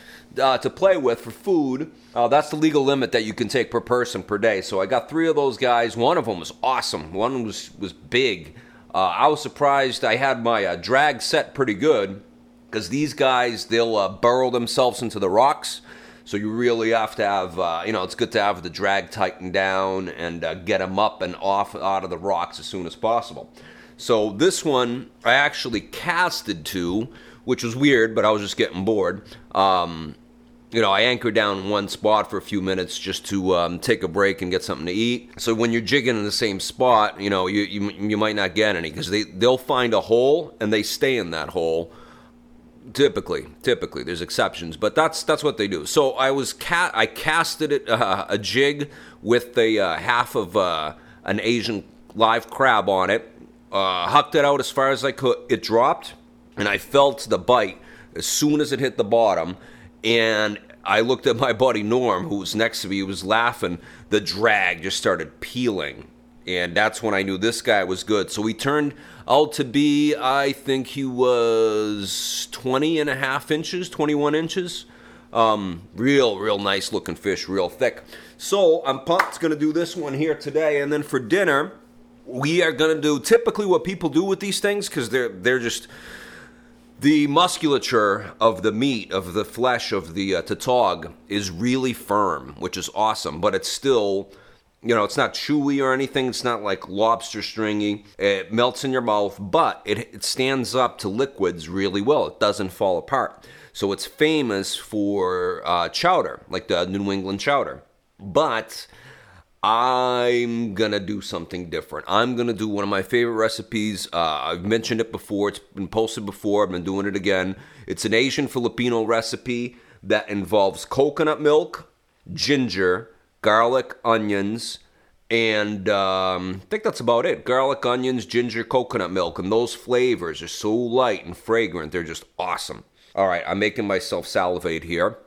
uh, to play with for food. Uh, that's the legal limit that you can take per person per day. So I got three of those guys. One of them was awesome. One was, was big. Uh, I was surprised I had my uh, drag set pretty good because these guys, they'll uh, burrow themselves into the rocks. So you really have to have, uh, you know, it's good to have the drag tightened down and uh, get them up and off out of the rocks as soon as possible. So this one I actually casted to, which was weird, but I was just getting bored. Um, you know, I anchored down in one spot for a few minutes just to um, take a break and get something to eat. So when you're jigging in the same spot, you know, you you, you might not get any because they, they'll find a hole and they stay in that hole. Typically, typically, there's exceptions, but that's that's what they do. So I was cat, I casted it uh, a jig with the uh, half of uh, an Asian live crab on it. Uh, hucked it out as far as I could. It dropped, and I felt the bite as soon as it hit the bottom. And I looked at my buddy Norm, who was next to me. He was laughing. The drag just started peeling, and that's when I knew this guy was good. So he turned out to be, I think he was twenty and a half inches, twenty-one inches. Um, real, real nice looking fish, real thick. So I'm pumped. Going to do this one here today, and then for dinner, we are going to do typically what people do with these things because they're they're just the musculature of the meat, of the flesh, of the uh, tatog is really firm, which is awesome. But it's still, you know, it's not chewy or anything. It's not like lobster stringy. It melts in your mouth, but it, it stands up to liquids really well. It doesn't fall apart. So it's famous for uh, chowder, like the New England chowder. But I'm going to do something different. I'm going to do one of my favorite recipes. Uh, I've mentioned it before. It's been posted before. I've been doing it again. It's an Asian Filipino recipe that involves coconut milk, ginger, garlic, onions, and um, I think that's about it. Garlic, onions, ginger, coconut milk, and those flavors are so light and fragrant. They're just awesome. All right, I'm making myself salivate here.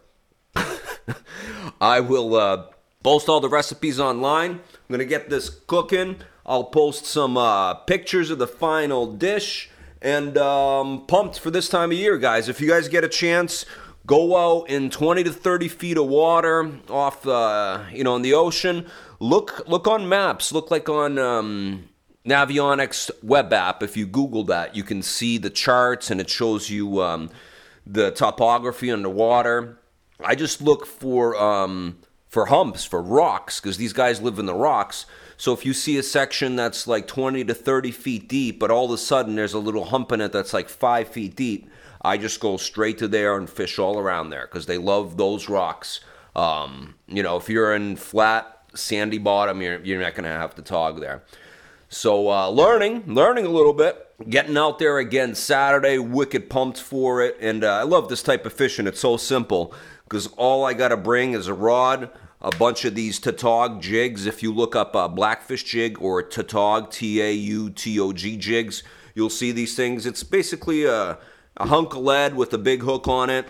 I will... Uh, Post all the recipes online. I'm going to get this cooking. I'll post some uh, pictures of the final dish. And um, pumped for this time of year, guys. If you guys get a chance, go out in twenty to thirty feet of water off, uh, you know, in the ocean. Look look on maps. Look like on um, Navionics web app. If you Google that, you can see the charts and it shows you um, the topography underwater. I just look for... Um, for humps, for rocks, because these guys live in the rocks. So if you see a section that's like twenty to thirty feet deep, but all of a sudden there's a little hump in it that's like five feet deep, I just go straight to there and fish all around there because they love those rocks. Um, you know, if you're in flat, sandy bottom, you're you're not going to have to tog there. So uh, learning, learning a little bit, getting out there again Saturday, wicked pumped for it. And uh, I love this type of fishing. It's so simple. Because all I got to bring is a rod, a bunch of these tatog jigs. If you look up a blackfish jig or tatog, T A U T O G jigs, you'll see these things. It's basically a, a hunk of lead with a big hook on it.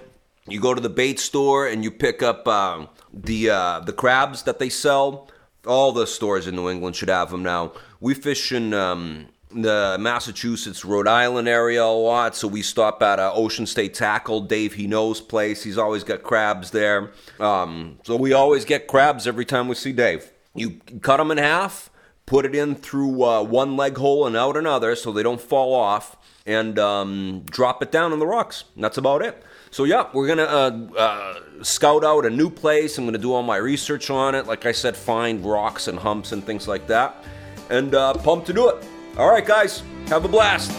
You go to the bait store and you pick up uh, the uh, the crabs that they sell. all the stores in New England should have them now. We fish in um, the Massachusetts, Rhode Island area a lot, so we stop at uh, Ocean State Tackle, Dave he knows place. He's always got crabs there. Um, so we always get crabs every time we see Dave. You cut them in half, put it in through uh, one leg hole and out another so they don't fall off, and um, drop it down on the rocks. And that's about it. So yeah, we're going to uh, uh, scout out a new place. I'm going to do all my research on it. Like I said, find rocks and humps and things like that. And uh, pumped to do it. All right, guys, have a blast.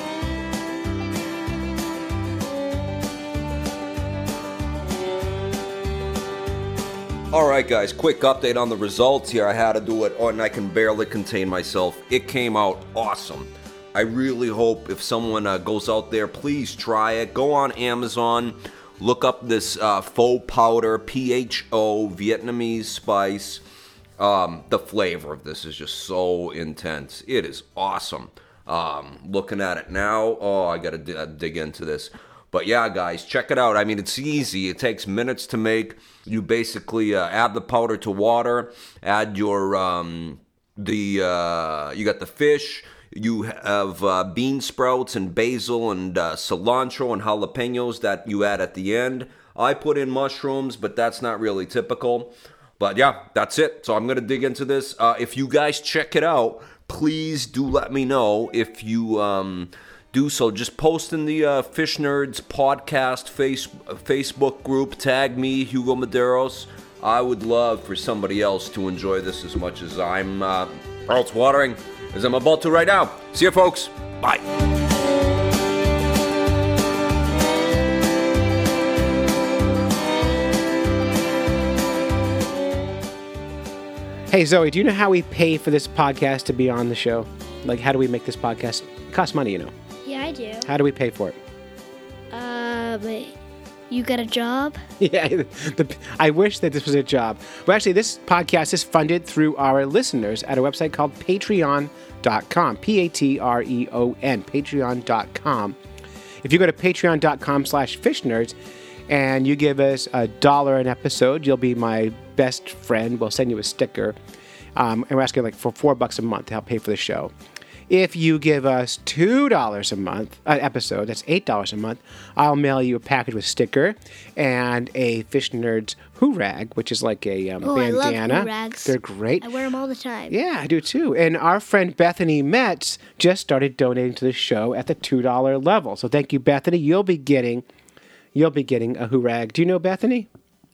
All right, guys, quick update on the results here. I had to do it, oh, and I can barely contain myself. It came out awesome. I really hope if someone uh, goes out there, please try it. Go on Amazon, look up this uh, pho powder, P H O, Vietnamese spice. Um, the flavor of this is just so intense. It is awesome. Um, looking at it now, oh, I got to d- dig into this. But yeah, guys, check it out. I mean, it's easy. It takes minutes to make. You basically uh, add the powder to water, add your, um, the, uh, you got the fish, you have uh, bean sprouts and basil and uh, cilantro and jalapenos that you add at the end. I put in mushrooms, but that's not really typical. But yeah, that's it. So I'm going to dig into this. Uh, if you guys check it out, please do let me know if you... Um, do so. Just post in the uh, Fish Nerds podcast face, uh, Facebook group. Tag me, Hugo Medeiros. I would love for somebody else to enjoy this as much as I'm uh, mouth watering as I'm about to right now. See you, folks. Bye. Hey, Zoe, do you know how we pay for this podcast to be on the show? Like, how do we make this podcast? It costs money, you know. Yeah, I do. How do we pay for it? Uh, but you got a job? Yeah, the, I wish that this was a job. Well, actually, this podcast is funded through our listeners at a website called patreon dot com, P A T R E O N, patreon dot com. If you go to patreon dot com slash fish nerds and you give us a dollar an episode, you'll be my best friend. We'll send you a sticker. Um, and we're asking like for four bucks a month to help pay for the show. If you give us two dollars a month, an episode, that's eight dollars a month, I'll mail you a package with sticker and a Fish Nerds Hoo Rag, which is like a um, oh, bandana. I love Hoo Rags. They're great. I wear them all the time. Yeah, I do too. And our friend Bethany Metz just started donating to the show at the two dollars level. So thank you, Bethany. You'll be getting, you'll be getting a Hoo Rag. Do you know Bethany?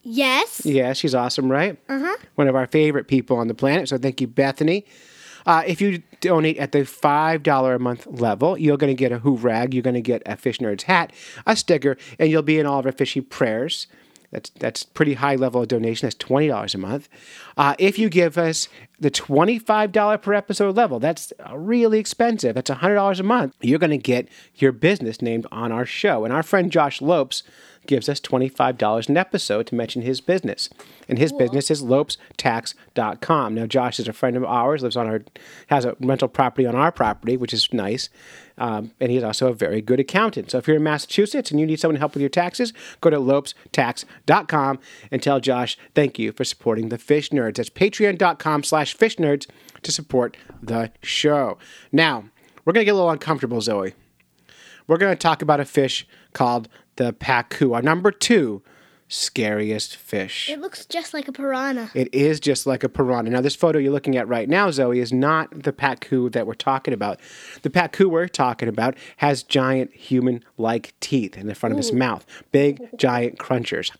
Yes. Yeah, she's awesome, right? Uh-huh. One of our favorite people on the planet. So thank you, Bethany. Uh, if you donate at the five dollars a month level, you're going to get a Hoo Rag, you're going to get a Fish Nerds hat, a sticker, and you'll be in all of our fishy prayers. That's that's pretty high level of donation. That's twenty dollars a month. Uh, if you give us the twenty-five dollars per episode level, that's really expensive. That's one hundred dollars a month. You're going to get your business named on our show. And our friend Josh Lopes gives us twenty-five dollars an episode to mention his business. And his cool. business is lopes tax dot com. Now, Josh is a friend of ours, lives on our, has a rental property on our property, which is nice. Um, and he's also a very good accountant. So if you're in Massachusetts and you need someone to help with your taxes, go to lopes tax dot com and tell Josh, thank you for supporting the Fish Nerds. That's patreon dot com slash fish nerds to support the show. Now, we're going to get a little uncomfortable, Zoe. We're going to talk about a fish called the pacu, our number two scariest fish. It looks just like a piranha. It is just like a piranha. Now, this photo you're looking at right now, Zoe, is not the pacu that we're talking about. The pacu we're talking about has giant human-like teeth in the front Ooh. Of its mouth. Big, giant crunchers.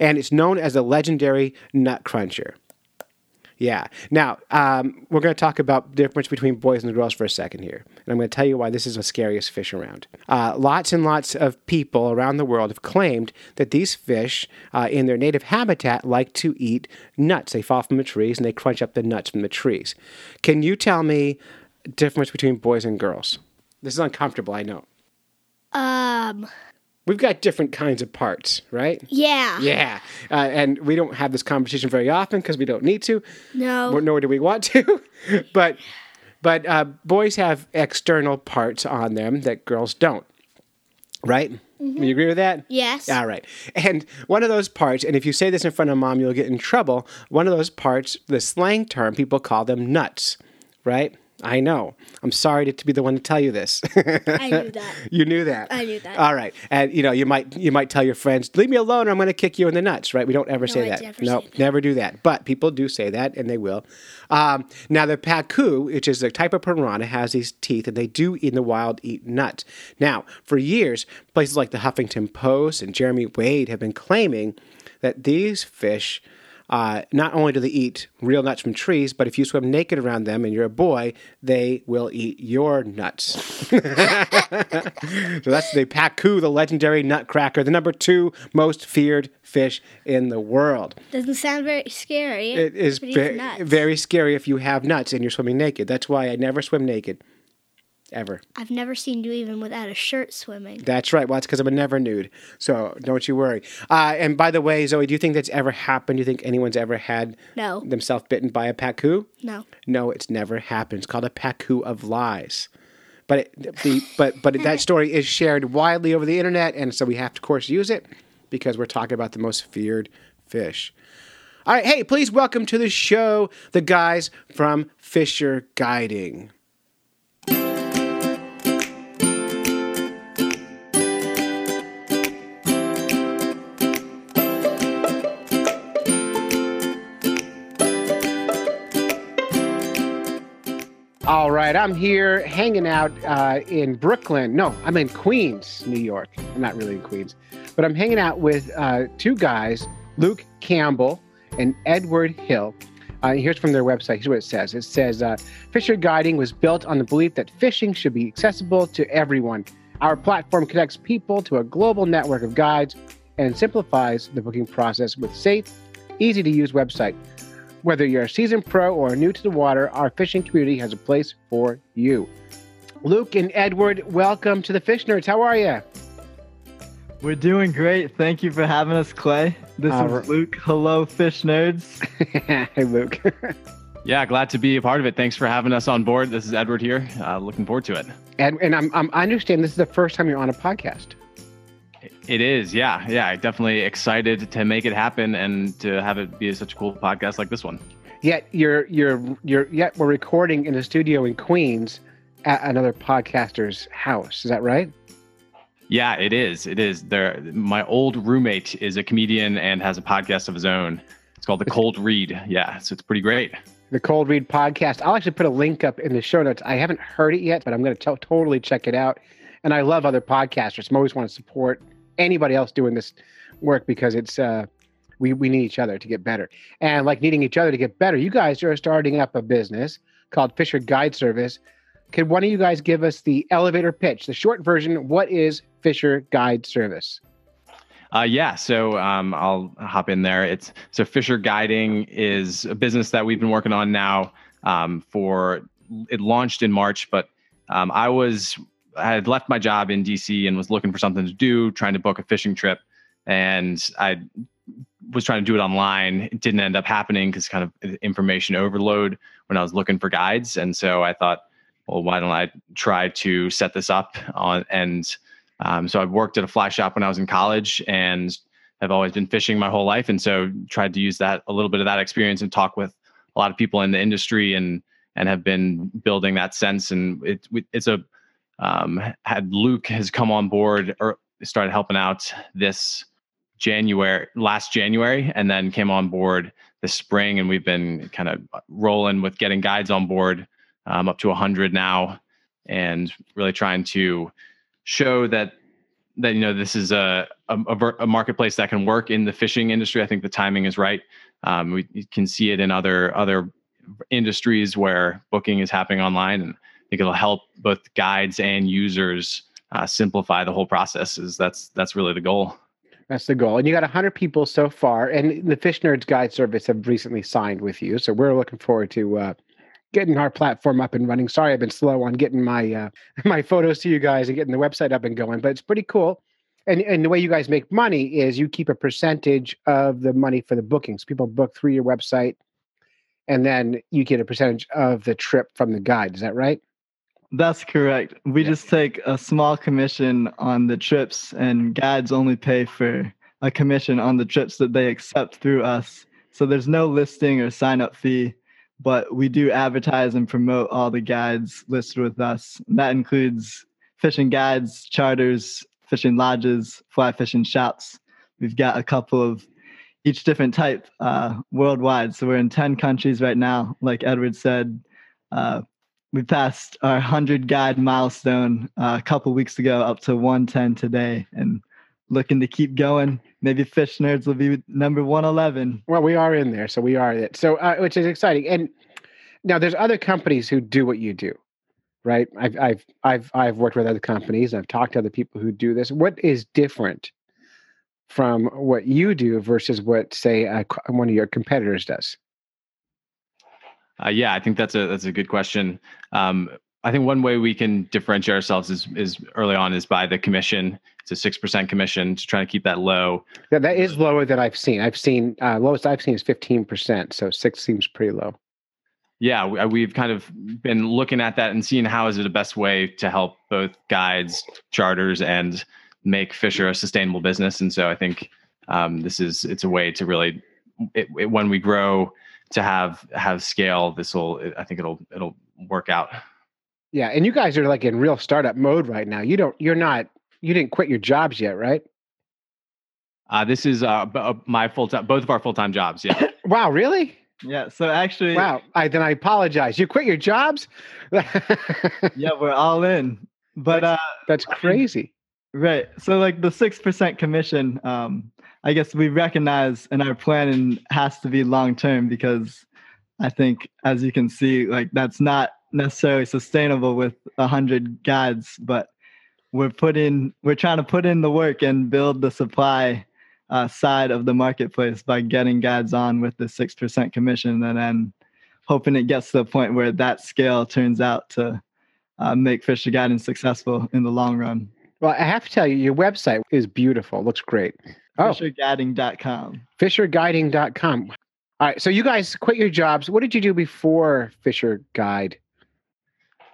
And it's known as the legendary nut cruncher. Yeah. Now, um, we're going to talk about the difference between boys and girls for a second here. And I'm going to tell you why this is the scariest fish around. Uh, lots and lots of people around the world have claimed that these fish uh, in their native habitat like to eat nuts. They fall from the trees and they crunch up the nuts from the trees. Can you tell me the difference between boys and girls? This is uncomfortable, I know. Um... We've got different kinds of parts, right? Yeah. Yeah. Uh, and we don't have this conversation very often because we don't need to. No. Nor do we want to. but but uh, boys have external parts on them that girls don't, right? Mm-hmm. You agree with that? Yes. All right. And one of those parts, and if you say this in front of mom, you'll get in trouble. One of those parts, the slang term, people call them nuts, right? I know. I'm sorry to, to be the one to tell you this. I knew that. You knew that. I knew that. All right. And, you know, you might you might tell your friends, leave me alone or I'm going to kick you in the nuts, right? We don't ever no, say I that. Never no, say that. Never do that. But people do say that, and they will. Um, now, the pacu, which is a type of piranha, has these teeth, and they do, in the wild, eat nuts. Now, for years, places like the Huffington Post and Jeremy Wade have been claiming that these fish... Uh, not only do they eat real nuts from trees, but if you swim naked around them and you're a boy, they will eat your nuts. So that's the pacu, the legendary nutcracker, the number two most feared fish in the world. Doesn't sound very scary. It is be- very scary if you have nuts and you're swimming naked. That's why I never swim naked. Ever. I've never seen you even without a shirt swimming. That's right. Well, that's because I'm a never nude. So don't you worry. Uh, and by the way, Zoe, do you think that's ever happened? Do you think anyone's ever had no. themselves bitten by a pacu? No. No, it's never happened. It's called a pacu of lies. But it, the, but but that story is shared widely over the internet, and so we have to, of course, use it because we're talking about the most feared fish. All right. Hey, please welcome to the show the guys from Fisher Guiding. All right, I'm here hanging out uh, in Brooklyn. No, I'm in Queens, New York. I'm not really in Queens, but I'm hanging out with uh, two guys, Luke Campbell and Edward Hill. Uh, here's from their website. Here's what it says. It says, uh, Fisher Guiding was built on the belief that fishing should be accessible to everyone. Our platform connects people to a global network of guides and simplifies the booking process with a safe, easy-to-use website. Whether you're a seasoned pro or new to the water, our fishing community has a place for you. Luke and Edward, welcome to the Fish Nerds. How are you? We're doing great. Thank you for having us, Clay. This uh, is Luke. Hello, Fish Nerds. Hey, Luke. Yeah, glad to be a part of it. Thanks for having us on board. This is Edward here. Uh, looking forward to it. And, and I'm, I'm, I understand this is the first time you're on a podcast. It is, yeah, yeah. Definitely excited to make it happen and to have it be such a cool podcast like this one. Yet you're you're you're yet we're recording in a studio in Queens at another podcaster's house. Is that right? Yeah, it is. It is. There, my old roommate is a comedian and has a podcast of his own. It's called The Cold Read. Yeah, so it's pretty great. The Cold Read podcast. I'll actually put a link up in the show notes. I haven't heard it yet, but I'm going to totally check it out. And I love other podcasters. I always want to support anybody else doing this work because it's uh, we, we need each other to get better. And like needing each other to get better, you guys are starting up a business called Fisher Guide Service. Could one of you guys give us the elevator pitch, the short version? What is Fisher Guide Service? Uh, yeah, so um, I'll hop in there. It's so Fisher Guiding is a business that we've been working on now um, for, it launched in March, but um, I was... I had left my job in D C and was looking for something to do, trying to book a fishing trip. And I was trying to do it online. It didn't end up happening because kind of information overload when I was looking for guides. And so I thought, well, why don't I try to set this up on? And um, so I worked at a fly shop when I was in college and I've always been fishing my whole life. And so tried to use that, a little bit of that experience, and talk with a lot of people in the industry and, and have been building that sense. And it, it's a, Um, had Luke has come on board or started helping out this January, last January, and then came on board this spring. And we've been kind of rolling with getting guides on board, um, up to one hundred now, and really trying to show that, that, you know, this is a, a, a marketplace that can work in the fishing industry. I think the timing is right. Um, we can see it in other, other industries where booking is happening online, and I think it'll help both guides and users uh, simplify the whole process. Is that's that's really the goal. That's the goal. And you got one hundred people so far, and the Fish Nerds Guide Service have recently signed with you. So we're looking forward to uh, getting our platform up and running. Sorry, I've been slow on getting my uh, my photos to you guys and getting the website up and going, but it's pretty cool. And and the way you guys make money is you keep a percentage of the money for the bookings. People book through your website, and then you get a percentage of the trip from the guide. Is that right? That's correct. We yeah. just take a small commission on the trips, and guides only pay for a commission on the trips that they accept through us. So there's no listing or sign-up fee, but we do advertise and promote all the guides listed with us. And that includes fishing guides, charters, fishing lodges, fly fishing shops. We've got a couple of each different type uh, worldwide. So we're in ten countries right now. Like Edward said, uh, we passed our one hundred guide milestone uh, a couple weeks ago, up to one ten today, and looking to keep going. Maybe Fish Nerds will be number one eleven. Well, we are in there, so we are it. So, uh, which is exciting. And now there's other companies who do what you do, right? I've I've I've I've worked with other companies. I've talked to other people who do this. What is different from what you do versus what, say, uh, one of your competitors does? Uh, yeah, I think that's a that's a good question. Um, I think one way we can differentiate ourselves is is early on is by the commission. It's a six percent commission, to try to keep that low. Yeah, that is lower than I've seen. I've seen uh, lowest I've seen is fifteen percent, so six seems pretty low. Yeah, we, we've kind of been looking at that and seeing how is it the best way to help both guides, charters, and make Fisher a sustainable business. And so I think um, this is it's a way to really it, it, when we grow to have have scale. This will I think it'll it'll work out. Yeah. And you guys are like in real startup mode right now. You don't, you're not, you didn't quit your jobs yet, right? Uh, this is uh, b- my full-time, both of our full-time jobs. Yeah. Wow. Really? Yeah. So actually. Wow. I, then I apologize. You quit your jobs? Yeah. We're all in. But that's, uh, that's crazy. Right. So like the six percent commission, um, I guess we recognize in our planning has to be long-term, because I think, as you can see, like that's not necessarily sustainable with a hundred guides, but we're putting we're trying to put in the work and build the supply uh, side of the marketplace by getting guides on with the six percent commission, and then hoping it gets to the point where that scale turns out to uh, make Fisher Guiding successful in the long run. Well, I have to tell you, your website is beautiful. It looks great. Oh, fisher guiding dot com. fisher guiding dot com. All right, so you guys quit your jobs. What did you do before Fisher Guide?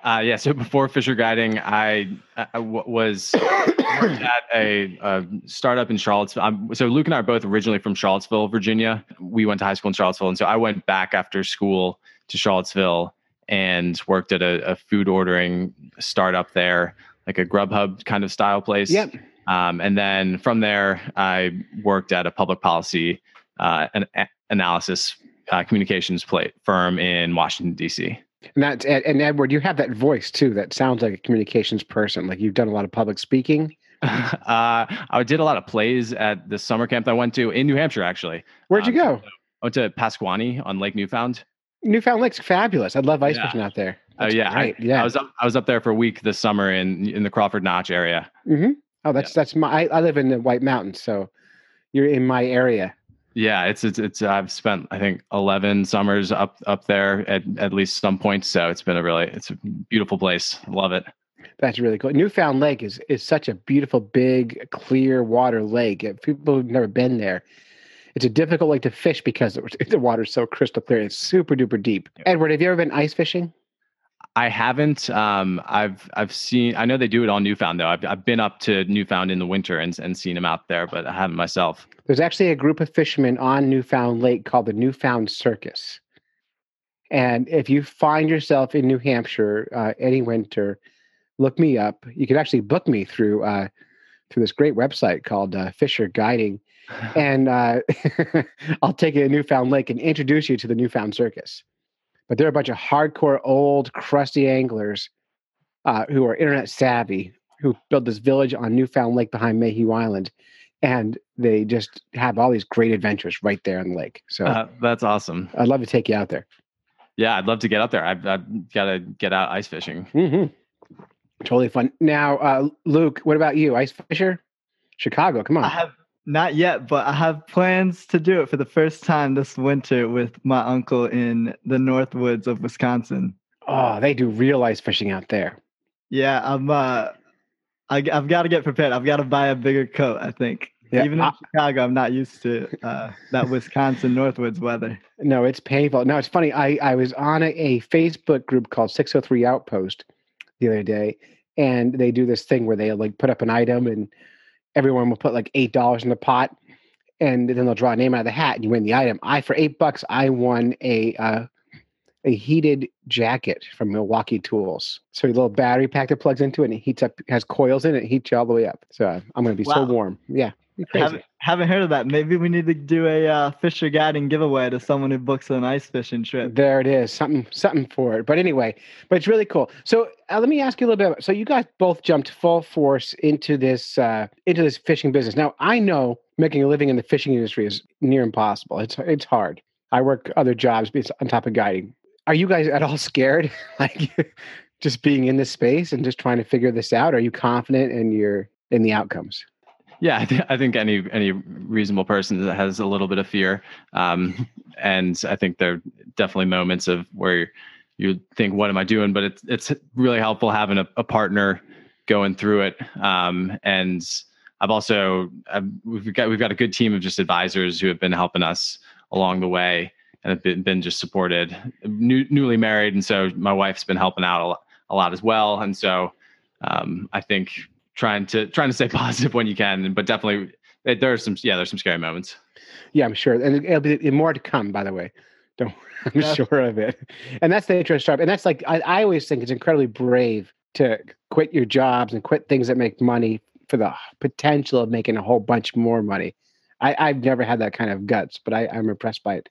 Uh, yeah, so before Fisher Guiding, I, I was at a, a startup in Charlottesville. I'm, so Luke and I are both originally from Charlottesville, Virginia. We went to high school in Charlottesville. And so I went back after school to Charlottesville and worked at a, a food ordering startup there, like a Grubhub kind of style place. Yep. Um, and then from there, I worked at a public policy uh, an, a, analysis uh, communications plate firm in Washington, D C And that's, and Edward, you have that voice too. That sounds like a communications person. Like you've done a lot of public speaking. uh, I did a lot of plays at the summer camp that I went to in New Hampshire, actually. Where'd um, you go? So I went to Pasquani on Lake Newfound. Newfound Lake's fabulous. I love ice yeah. fishing out there. That's oh yeah. I, yeah. I was up, I was up there for a week this summer in, in the Crawford Notch area. Mm-hmm. Oh, that's, yeah. that's my, I, I live in the White Mountains. So you're in my area. Yeah, it's it's it's. I've spent I think eleven summers up up there at at least some point. So it's been a really it's a beautiful place. I love it. That's really cool. Newfound Lake is is such a beautiful, big, clear water lake. If people who've never been there, it's a difficult lake to fish because it, the water's so crystal clear. It's super duper deep. Edward, have you ever been ice fishing? I haven't. Um, I've I've seen. I know they do it on Newfound though. I've I've been up to Newfound in the winter and and seen them out there, but I haven't myself. There's actually a group of fishermen on Newfound Lake called the Newfound Circus, and if you find yourself in New Hampshire uh, any winter, look me up. You can actually book me through uh, through this great website called uh, Fisher Guiding, and uh, I'll take you to Newfound Lake and introduce you to the Newfound Circus. But they're a bunch of hardcore, old, crusty anglers uh, who are internet savvy, who built this village on Newfound Lake behind Mayhew Island. And they just have all these great adventures right there on the lake. So uh, that's awesome. I'd love to take you out there. Yeah, I'd love to get up there. I've, I've got to get out ice fishing. Mm-hmm. Totally fun. Now, uh, Luke, what about you? Ice fisher? Chicago, come on. I have not yet, but I have plans to do it for the first time this winter with my uncle in the North Woods of Wisconsin. Oh, they do real ice fishing out there. Yeah, I'm. Uh, I, I've got to get prepared. I've got to buy a bigger coat, I think. Yeah. Even in I, Chicago, I'm not used to uh, that Wisconsin North Woods weather. No, it's painful. No, it's funny. I, I was on a, a Facebook group called six oh three Outpost, the other day, and they do this thing where they like put up an item and everyone will put like eight dollars in the pot, and then they'll draw a name out of the hat and you win the item. I, for eight bucks, I won a, uh, a heated jacket from Milwaukee Tools. So a little battery pack that plugs into it and it heats up, has coils in it, it heats you all the way up. So uh, I'm going to be wow. so warm. Yeah. Crazy. Haven't, haven't heard of that. Maybe we need to do a uh, Fisher Guiding giveaway to someone who books an ice fishing trip. There it is. Something, something for it. But anyway, but it's really cool. So uh, let me ask you a little bit about, so you guys both jumped full force into this, uh, into this fishing business. Now I know making a living in the fishing industry is near impossible. It's, it's hard. I work other jobs on top of guiding. Are you guys at all scared? Like just being in this space and just trying to figure this out? Are you confident in your, in the outcomes? Yeah, I, th- I think any any reasonable person that has a little bit of fear. Um, and I think there are definitely moments of where you think, what am I doing? But it's it's really helpful having a, a partner going through it. Um, and I've also, I've, we've got we've got a good team of just advisors who have been helping us along the way and have been, been just supported, new, newly married. And so my wife's been helping out a lot, a lot as well. And so um, I think... Trying to trying to stay positive when you can, but definitely there are some yeah there's some scary moments. Yeah, I'm sure, and it'll be more to come. By the way, don't I'm yeah. sure of it. And that's the interesting part. And that's like I, I always think it's incredibly brave to quit your jobs and quit things that make money for the potential of making a whole bunch more money. I, I've never had that kind of guts, but I, I'm impressed by it.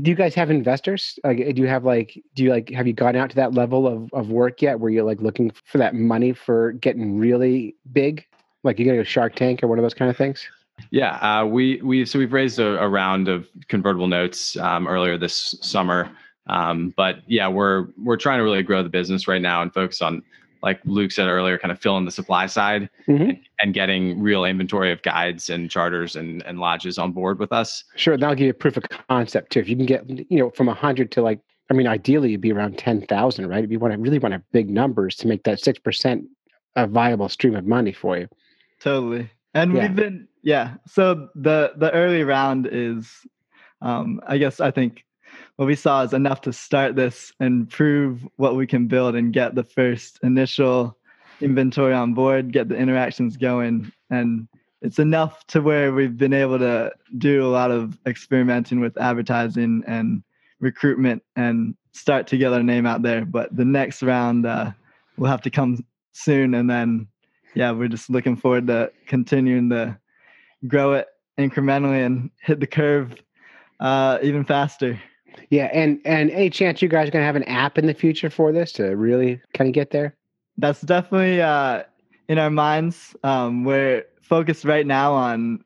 Do you guys have investors? Like, do you have like, do you like, have you gone out to that level of, of work yet where you're like looking for that money for getting really big? Like you're going to go Shark Tank or one of those kind of things? Yeah. Uh, we, we, so we've raised a, a round of convertible notes um, earlier this summer. Um, but yeah, we're, we're trying to really grow the business right now and focus on, like Luke said earlier, kind of filling the supply side mm-hmm. and, and getting real inventory of guides and charters and, and lodges on board with us. Sure. That'll give you proof of concept too. If you can get, you know, from a hundred to like, I mean, ideally it'd be around ten thousand, right? If you want to really want to have big numbers to make that six percent a viable stream of money for you. Totally. And yeah. we've been, yeah. So the, the early round is, um, I guess I think what we saw is enough to start this and prove what we can build and get the first initial inventory on board, get the interactions going. And it's enough to where we've been able to do a lot of experimenting with advertising and recruitment and start to get our name out there. But the next round uh, will have to come soon. And then, yeah, we're just looking forward to continuing to grow it incrementally and hit the curve uh, even faster. Yeah. And, and any chance you guys are going to have an app in the future for this to really kind of get there? That's definitely uh, in our minds. Um, we're focused right now on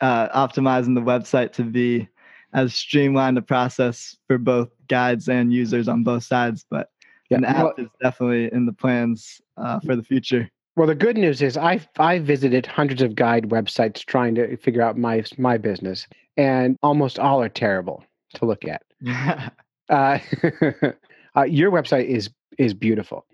uh, optimizing the website to be as streamlined a process for both guides and users on both sides. But yeah, an app well, is definitely in the plans uh, for the future. Well, the good news is I I visited hundreds of guide websites trying to figure out my my business, and almost all are terrible to look at. uh, uh, your website is is beautiful,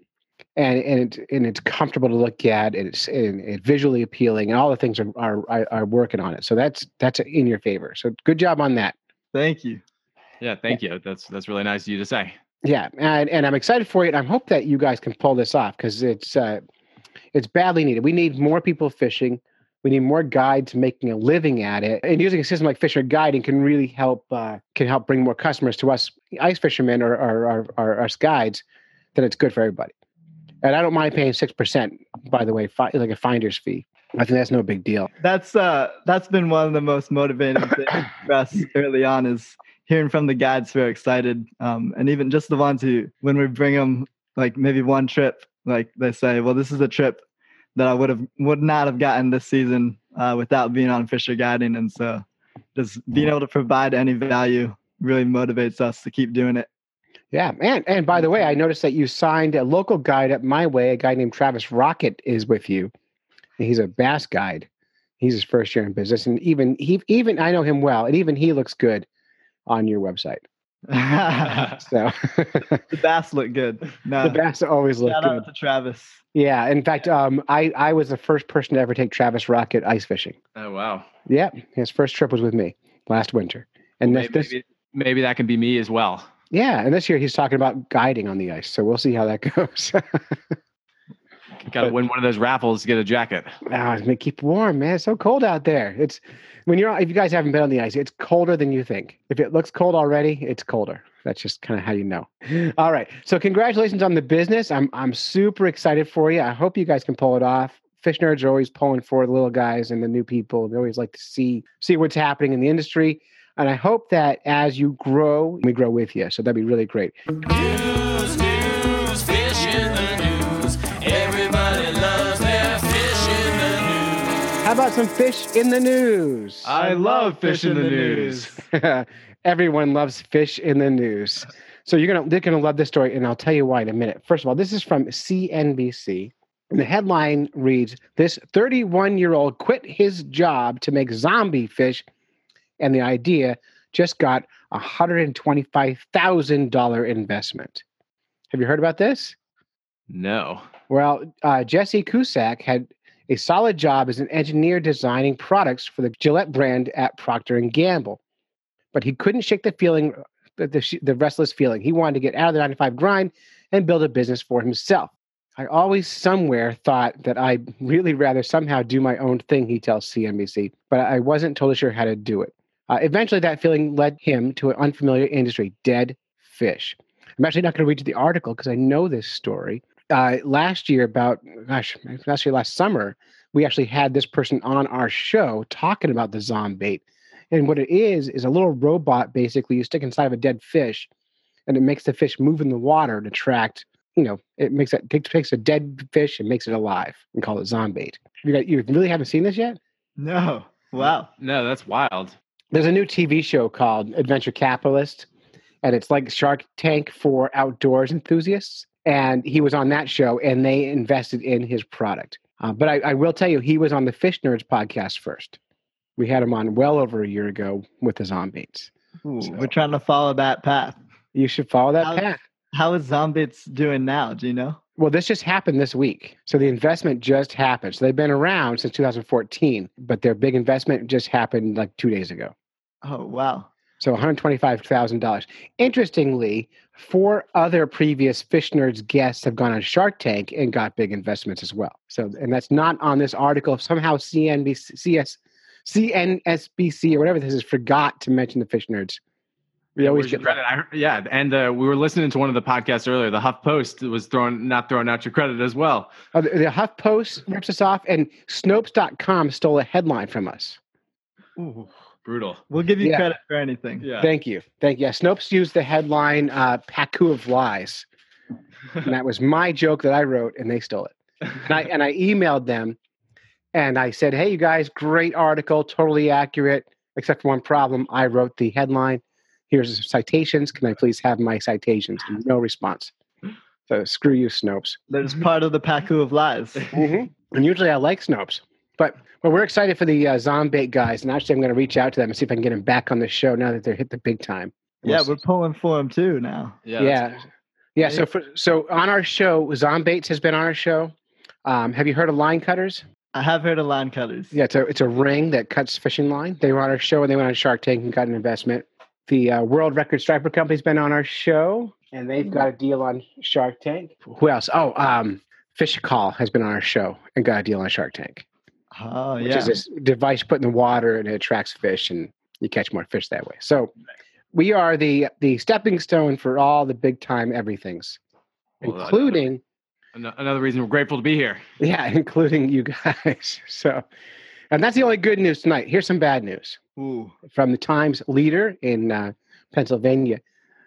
and and it, and it's comfortable to look at. And it's and it's visually appealing, and all the things are, are are working on it. So that's that's in your favor. So good job on that. Thank you. Yeah, thank yeah. you. That's that's really nice of you to say. Yeah, and and I'm excited for you, and I hope that you guys can pull this off because it's uh, it's badly needed. We need more people fishing. We need more guides making a living at it, and using a system like Fisher Guiding can really help uh, can help bring more customers to us ice fishermen or or, or, or us guides. Then it's good for everybody. And I don't mind paying six percent, by the way, fi- like a finder's fee. I think that's no big deal. That's uh, that's been one of the most motivating things for us early on is hearing from the guides who are excited, um, and even just the ones who, when we bring them like maybe one trip, like they say, well, this is a trip that I would have would not have gotten this season uh, without being on Fisher Guiding. And so just being able to provide any value really motivates us to keep doing it. Yeah, man. And by the way, I noticed that you signed a local guide up my way. A guy named Travis Rocket is with you. He's a bass guide. He's his first year in business. And even he, even I know him well, and even he looks good on your website. So the bass look good. No, the bass always look good. Shout out to Travis. Yeah, in fact, um, I I was the first person to ever take Travis Rocket ice fishing. Oh wow! Yeah, his first trip was with me last winter, and well, maybe, this maybe, maybe that can be me as well. Yeah, and this year he's talking about guiding on the ice, so we'll see how that goes. Got to win one of those raffles to get a jacket. Ah, oh, keep warm, man. It's so cold out there. It's when you're if you guys haven't been on the ice, it's colder than you think. If it looks cold already, it's colder. That's just kind of how you know. All right. So congratulations on the business. I'm I'm super excited for you. I hope you guys can pull it off. Fish nerds are always pulling for the little guys and the new people. They always like to see see what's happening in the industry. And I hope that as you grow, we grow with you. So that'd be really great. News, news, fish in the news. Everybody loves their fish in the news. How about some fish in the news? I love fish in the news. Everyone loves fish in the news. So you're gonna they're gonna love this story, and I'll tell you why in a minute. First of all, this is from C N B C. And the headline reads, this thirty-one-year-old quit his job to make zombie fish, and the idea just got a one hundred twenty-five thousand dollars investment. Have you heard about this? No. Well, uh, Jesse Cusack had a solid job as an engineer designing products for the Gillette brand at Procter and Gamble. But he couldn't shake the feeling, the, the restless feeling. He wanted to get out of the nine to five grind and build a business for himself. I always somewhere thought that I'd really rather somehow do my own thing, he tells C N B C, but I wasn't totally sure how to do it. Uh, eventually, that feeling led him to an unfamiliar industry, dead fish. I'm actually not going to read you the article because I know this story. Uh, last year, about, gosh, last year, last summer, we actually had this person on our show talking about the Zombait. And what it is, is a little robot, basically, you stick inside of a dead fish, and it makes the fish move in the water to attract, you know, it makes that it takes a dead fish and makes it alive and call it Zombait. You got, you really haven't seen this yet? No. Wow. No, that's wild. There's a new T V show called Adventure Capitalist, and it's like Shark Tank for outdoors enthusiasts. And he was on that show, and they invested in his product. Uh, but I, I will tell you, he was on the Fish Nerds podcast first. We had him on well over a year ago with the Zombaits. Ooh, so, we're trying to follow that path. You should follow that I'll- path. How is Zombits doing now? Do you know? Well, this just happened this week. So the investment just happened. So they've been around since two thousand fourteen, but their big investment just happened like two days ago. Oh, wow. So one hundred twenty-five thousand dollars. Interestingly, four other previous Fish Nerds guests have gone on Shark Tank and got big investments as well. So, and that's not on this article. Somehow C N B C, C S, C N S B C or whatever this is forgot to mention the Fish Nerds. We always get credit. I, yeah, and uh, we were listening to one of the podcasts earlier. The Huff Post was throwing not throwing out your credit as well. Uh, the, the Huff Post rips us off, and Snopes dot com stole a headline from us. Ooh, brutal. We'll give you yeah. credit for anything. Yeah. Thank you. Thank you. Yeah, Snopes used the headline uh, "Paku of Lies," and that was my joke that I wrote, and they stole it. And I and I emailed them, and I said, "Hey, you guys, great article, totally accurate, except for one problem. I wrote the headline. Here's the citations. Can I please have my citations?" No response. So screw you, Snopes. That is part of the Paku of Lies. Mm-hmm. And usually I like Snopes. But well, we're excited for the uh, Zombait guys. And actually, I'm going to reach out to them and see if I can get them back on the show now that they're hit the big time. We'll yeah, see. We're pulling for them too now. Yeah. Yeah. Cool. yeah so for, so on our show, Zombaits has been on our show. Um, have you heard of Line Cutters? I have heard of Line Cutters. Yeah, it's a, it's a ring that cuts fishing line. They were on our show and they went on Shark Tank and got an investment. The uh, World Record Striper Company's been on our show, and they've got a deal on Shark Tank. Who else? Oh, um, Fisher Call has been on our show and got a deal on Shark Tank. Oh, yeah. Which is this device put in the water, and it attracts fish, and you catch more fish that way. So we are the the stepping stone for all the big-time everythings, well, including... Another, another reason we're grateful to be here. Yeah, including you guys. So... And that's the only good news tonight. Here's some bad news. Ooh. From the Times Leader in uh, Pennsylvania.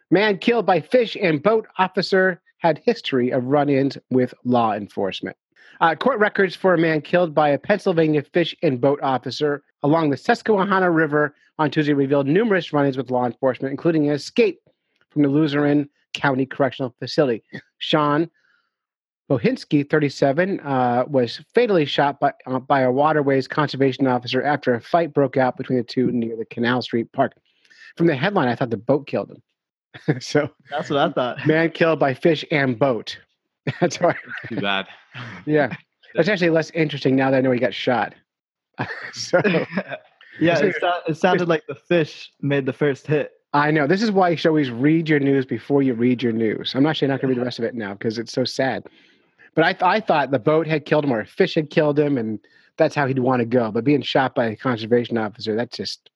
Man killed by fish and boat officer had history of run-ins with law enforcement. Uh, court records for a man killed by a Pennsylvania fish and boat officer along the Susquehanna River on Tuesday revealed numerous run-ins with law enforcement, including an escape from the Luzerne County Correctional Facility. Sean Bohinski, thirty-seven, uh, was fatally shot by, uh, by a waterways conservation officer after a fight broke out between the two near the Canal Street Park. From the headline, I thought the boat killed him. So that's what I thought. Man killed by fish and boat. That's right. Too bad. Yeah, that's actually less interesting now that I know he got shot. So yeah, it, so, it sounded like the fish made the first hit. I know. This is why you should always read your news before you read your news. I'm actually not going to read the rest of it now because it's so sad. But I, th- I thought the boat had killed him or a fish had killed him, and that's how he'd want to go. But being shot by a conservation officer, that's just,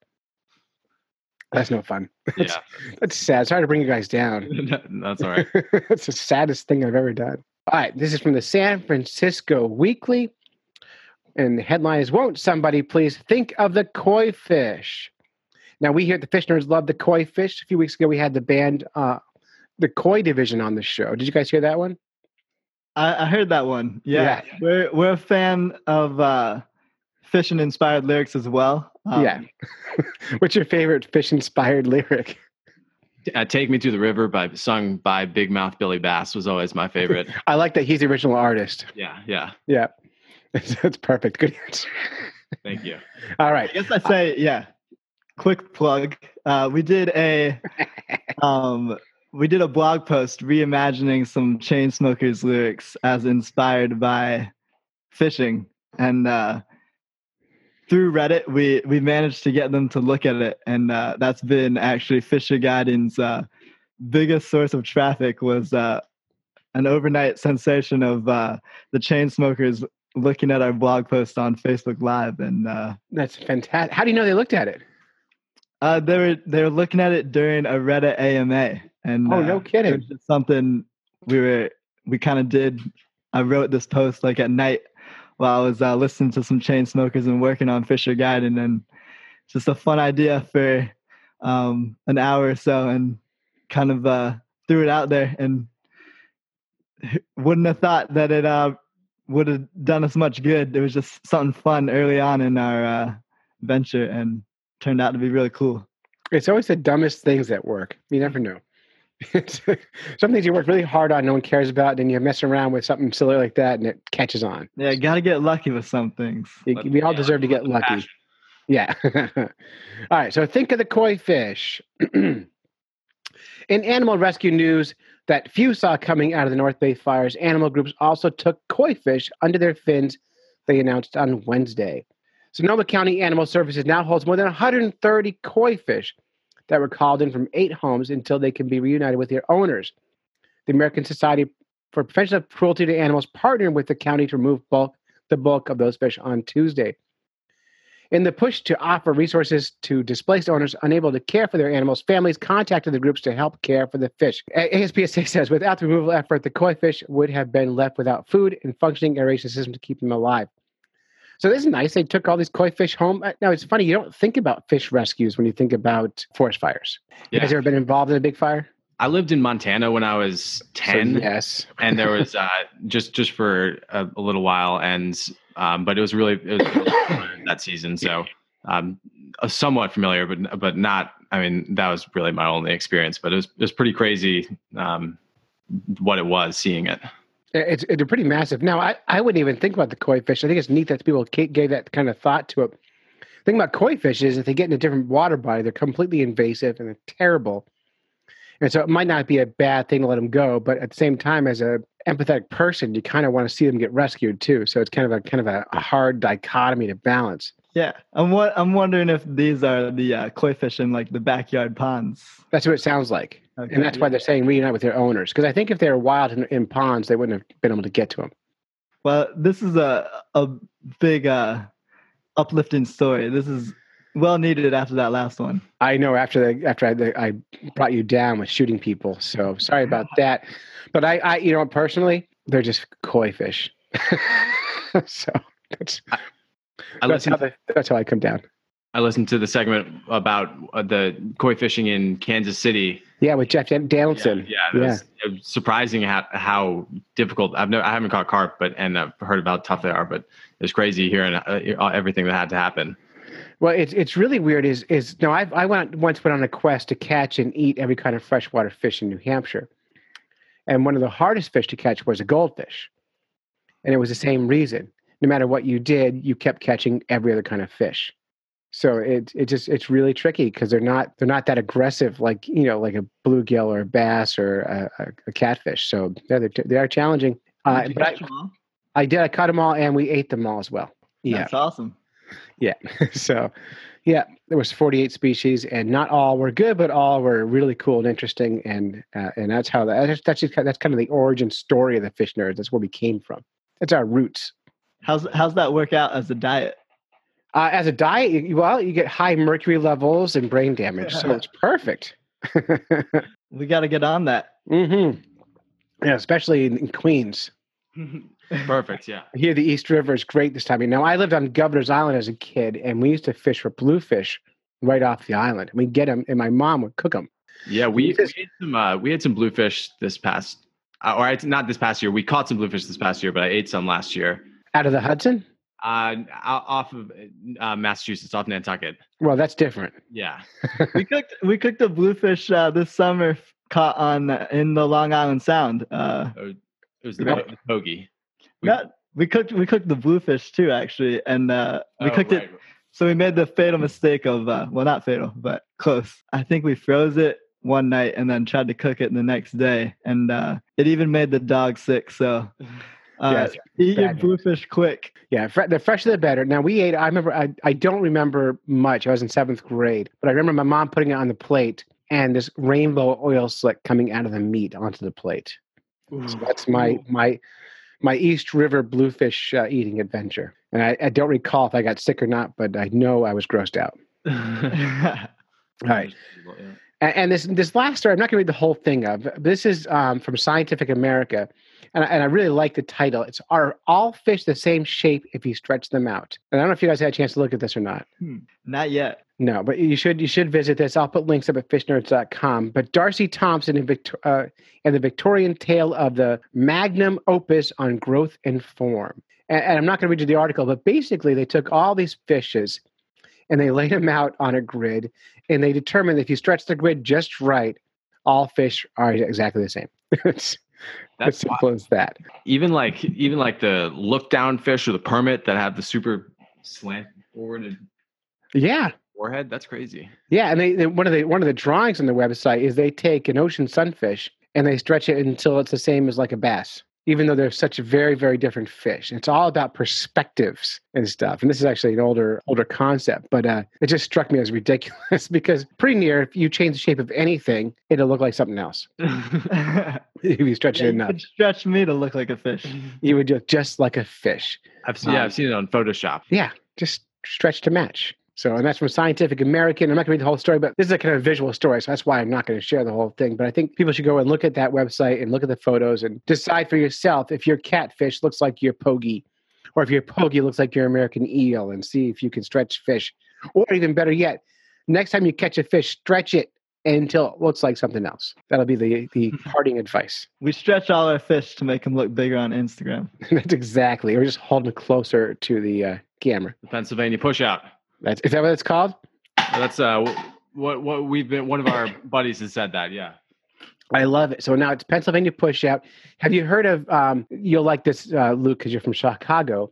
that's no fun. That's, yeah. That's sad. Sorry to bring you guys down. That's all right. That's the saddest thing I've ever done. All right. This is from the San Francisco Weekly. And the headline is, won't somebody please think of the koi fish? Now, we here at the Fish Nerds love the koi fish. A few weeks ago, we had the band, uh, the koi division on the show. Did you guys hear that one? I, I heard that one. Yeah. yeah. We're we're a fan of uh, fish-inspired lyrics as well. Um, yeah. What's your favorite fish-inspired lyric? Uh, Take Me to the River, by sung by Big Mouth Billy Bass, was always my favorite. I like that he's the original artist. Yeah, yeah. Yeah. That's perfect. Good answer. Thank you. All right. I guess I say, uh, yeah, quick plug. Uh, we did a um, we did a blog post reimagining some Chainsmokers lyrics as inspired by fishing. And uh, through Reddit, we, we managed to get them to look at it. And uh, that's been actually Fisher Guiding's uh, biggest source of traffic, was uh, an overnight sensation of uh, the Chainsmokers looking at our blog post on Facebook Live. And uh, that's fantastic. How do you know they looked at it? Uh, they were they were looking at it during a Reddit A M A. And oh, no uh, kidding! It was just something we were we kind of did. I wrote this post like at night while I was uh, listening to some Chainsmokers and working on Fisher Guiding, and just a fun idea for um, an hour or so, and kind of uh, threw it out there. And wouldn't have thought that it Uh, would have done us much good. It was just something fun early on in our uh, venture, and turned out to be really cool. It's always the dumbest things that work. You never know. Some things you work really hard on, no one cares about, and you mess around with something silly like that, and it catches on. Yeah, got to get lucky with some things. It, we all deserve to get lucky. Passion. Yeah. All right, so think of the koi fish. In animal rescue news that few saw coming out of the North Bay fires, animal groups also took koi fish under their fins, they announced on Wednesday. Sonoma County Animal Services now holds more than one hundred thirty koi fish that were called in from eight homes until they can be reunited with their owners. The American Society for Prevention of Cruelty to Animals partnered with the county to remove bulk, the bulk of those fish on Tuesday. In the push to offer resources to displaced owners unable to care for their animals, families contacted the groups to help care for the fish. A S P C A says without the removal effort, the koi fish would have been left without food and functioning aeration system to keep them alive. So this is nice. They took all these koi fish home. Now, it's funny. You don't think about fish rescues when you think about forest fires. Yeah. Has you ever been involved in a big fire? I lived in Montana when I was ten. So, yes. And there was uh, just, just for a, a little while. And um, but it was really, it was really that season. So um, somewhat familiar, but but not, I mean, that was really my only experience. But it was, it was pretty crazy um, what it was, seeing it. It's, it's pretty massive. Now, I, I wouldn't even think about the koi fish. I think it's neat that people gave that kind of thought to it. The thing about koi fish is if they get in a different water body, they're completely invasive and they're terrible. And so it might not be a bad thing to let them go, but at the same time, as a empathetic person, you kind of want to see them get rescued too. So it's kind of a kind of a hard dichotomy to balance. Yeah, I'm what I'm wondering if these are the uh, koi fish in like the backyard ponds. That's what it sounds like, okay, and that's yeah. why they're saying reunite with their owners. Because I think if they were wild in, in ponds, they wouldn't have been able to get to them. Well, this is a a big uh, uplifting story. This is well needed after that last one. I know after the, after I, the, I brought you down with shooting people. So sorry about that. But I, I you know, personally, they're just koi fish. So that's, I, I that's, how the, that's how I come down. I listened to the segment about uh, the koi fishing in Kansas City. Yeah, with Jeff Danielson. Yeah, yeah, it was, yeah. It was surprising how, how difficult. I've never, I haven't caught carp, but and I've heard about how tough they are. But it was crazy hearing uh, everything that had to happen. Well, it's it's really weird. Is is no, I I went once went on a quest to catch and eat every kind of freshwater fish in New Hampshire, and one of the hardest fish to catch was a goldfish, and it was the same reason. No matter what you did, you kept catching every other kind of fish. So it it just it's really tricky because they're not they're not that aggressive like you know like a bluegill or a bass or a, a catfish. So yeah, they're they are challenging. Uh, did you but catch I, them all? I did. I caught them all, and we ate them all as well. Yeah, that's awesome. Yeah. So Yeah, there was forty-eight species, and not all were good, but all were really cool and interesting, and uh, and that's how that, that's just, that's kind of the origin story of the fish nerds. That's where we came from. That's our roots. How's how's that work out as a diet? Uh, as a diet, you, well, you get high mercury levels and brain damage, so it's perfect. We got to get on that. Mm-hmm. Yeah, especially in, in Queens. Perfect, yeah. Here, the East River is great this time. You know, I lived on Governor's Island as a kid, and we used to fish for bluefish right off the island. We'd get them, and my mom would cook them. Yeah, we, we, just, we, had, some, uh, we had some bluefish this past, uh, or not this past year. We caught some bluefish this past year, but I ate some last year. Out of the Hudson? Uh, off of uh, Massachusetts, off Nantucket. Well, that's different. Yeah. we cooked we cooked a bluefish uh, this summer, caught on uh, in the Long Island Sound. Uh, it was the pogie. We, no, we cooked we cooked the bluefish too, actually, and uh, we oh, cooked right. it. So we made the fatal mistake of uh, well, not fatal, but close. I think we froze it one night and then tried to cook it the next day, and uh, it even made the dog sick. So uh, yeah, eat your bluefish quick. Yeah, fr- the fresher the better. Now we ate. I remember. I I don't remember much. I was in seventh grade, but I remember my mom putting it on the plate and this rainbow oil slick coming out of the meat onto the plate. Ooh. So that's my Ooh. my. My East River bluefish uh, eating adventure. And I, I don't recall if I got sick or not, but I know I was grossed out. All right. And, and this this last story, I'm not going to read the whole thing of. This is um, from Scientific America. And I, and I really like the title. It's, Are All Fish the Same Shape If You Stretch Them Out? And I don't know if you guys had a chance to look at this or not. Hmm. Not yet. No, but you should you should visit this. I'll put links up at fish nerds dot com. But Darcy Thompson and, Victor, uh, and the Victorian Tale of the Magnum Opus on Growth and Form. And, and I'm not going to read you the article, but basically they took all these fishes and they laid them out on a grid, and they determined that if you stretch the grid just right, all fish are exactly the same. It's as simple as that. Even like even like the look-down fish or the permit that have the super slant forward. Yeah. Forehead, that's crazy. Yeah, and they, they one of the one of the drawings on the website is they take an ocean sunfish and they stretch it until it's the same as like a bass, even though they're such very very different fish. And it's all about perspectives and stuff. And this is actually an older older concept, but uh, it just struck me as ridiculous because pretty near if you change the shape of anything, it'll look like something else. If you stretch yeah, it enough, you could stretch me to look like a fish. You would look just like a fish. I've seen, um, yeah, I've seen it on Photoshop. Yeah, just stretch to match. So, and that's from Scientific American. I'm not going to read the whole story, but this is a kind of visual story, so that's why I'm not going to share the whole thing. But I think people should go and look at that website and look at the photos and decide for yourself if your catfish looks like your pogie or if your pogie looks like your American eel, and see if you can stretch fish. Or even better yet, next time you catch a fish, stretch it until it looks like something else. That'll be the, the parting advice. We stretch all our fish to make them look bigger on Instagram. That's exactly. Or just hold them closer to the uh, camera. The Pennsylvania push-out. That's, is that what it's called? That's uh, what what we've been. One of our buddies has said that. Yeah, I love it. So now it's Pennsylvania Pushout. Have you heard of? Um, you'll like this, uh, Luke, because you're from Chicago.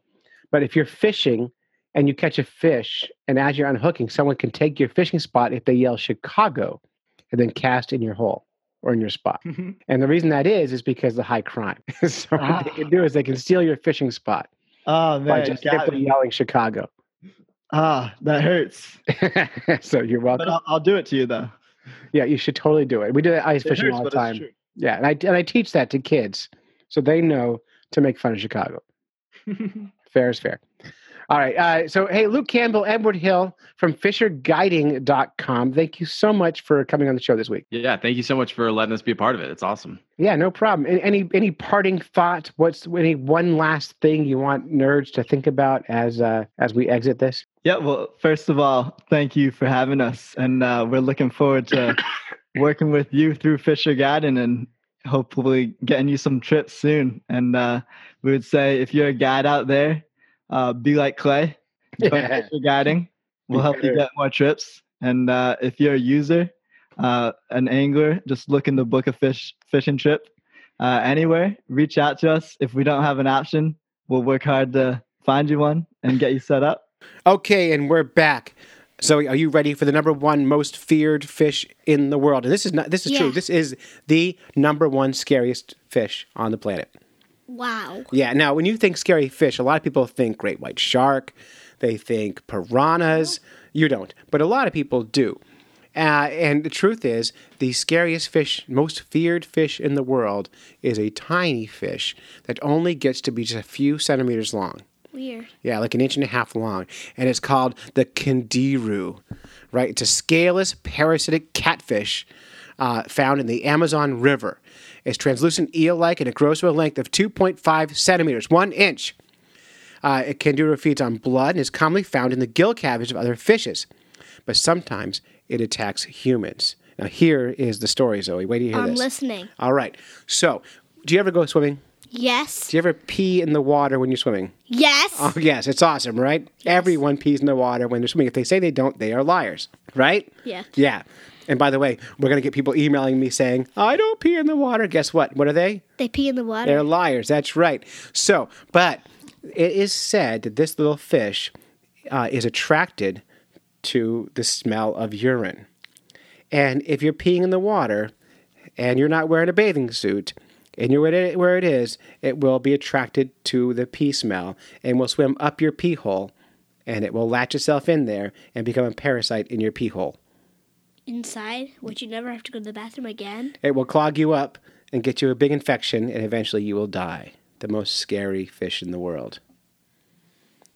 But if you're fishing and you catch a fish, and as you're unhooking, someone can take your fishing spot if they yell Chicago, and then cast in your hole or in your spot. Mm-hmm. And the reason that is is because of the high crime. So ah. what they can do is they can steal your fishing spot oh, man, by just simply yelling Chicago. Ah, that hurts. So you're welcome. But I'll, I'll do it to you, though. Yeah, you should totally do it. We do that ice it fishing hurts, all the time. Yeah, and I and I teach that to kids, so they know to make fun of Chicago. Fair is fair. All right. Uh, so, hey, Luke Campbell, Edward Hill from fisher guiding dot com. Thank you so much for coming on the show this week. Yeah, thank you so much for letting us be a part of it. It's awesome. Yeah, no problem. Any any parting thoughts? What's any one last thing you want nerds to think about as uh, as we exit this? Yeah, well, first of all, thank you for having us. And uh, we're looking forward to working with you through Fisher Guiding and hopefully getting you some trips soon. And uh, we would say if you're a guide out there, Uh, be like Clay. Yeah. Fisher Guiding will help you get more trips. And uh, if you're a user, uh, an angler, just looking to book a fish fishing trip uh, anywhere, reach out to us. If we don't have an option, we'll work hard to find you one and get you set up. Okay, and we're back. So, are you ready for the number one most feared fish in the world? And this is not. This is yeah. true. This is the number one scariest fish on the planet. Wow. Yeah. Now, when you think scary fish, a lot of people think great white shark. They think piranhas. You don't. But a lot of people do. Uh, and the truth is, the scariest fish, most feared fish in the world is a tiny fish that only gets to be just a few centimeters long. Weird. Yeah, like an inch and a half long. And it's called the candiru, right? It's a scaleless, parasitic catfish uh, found in the Amazon River. It's translucent eel-like, and it grows to a length of two point five centimeters, one inch. Uh, a candiru feeds on blood and is commonly found in the gill cavities of other fishes. But sometimes it attacks humans. Now, here is the story, Zoe. Wait till you hear I'm this. I'm listening. All right. So, do you ever go swimming? Yes. Do you ever pee in the water when you're swimming? Yes. Oh, yes. It's awesome, right? Yes. Everyone pees in the water when they're swimming. If they say they don't, they are liars, right? Yeah. Yeah. And by the way, we're going to get people emailing me saying, I don't pee in the water. Guess what? What are they? They pee in the water. They're liars. That's right. So, but it is said that this little fish uh, is attracted to the smell of urine. And if you're peeing in the water and you're not wearing a bathing suit and you're where it is, it will be attracted to the pee smell and will swim up your pee hole, and it will latch itself in there and become a parasite in your pee hole. Inside, would you never have to go to the bathroom again? It will clog you up and get you a big infection, and eventually you will die. The most scary fish in the world.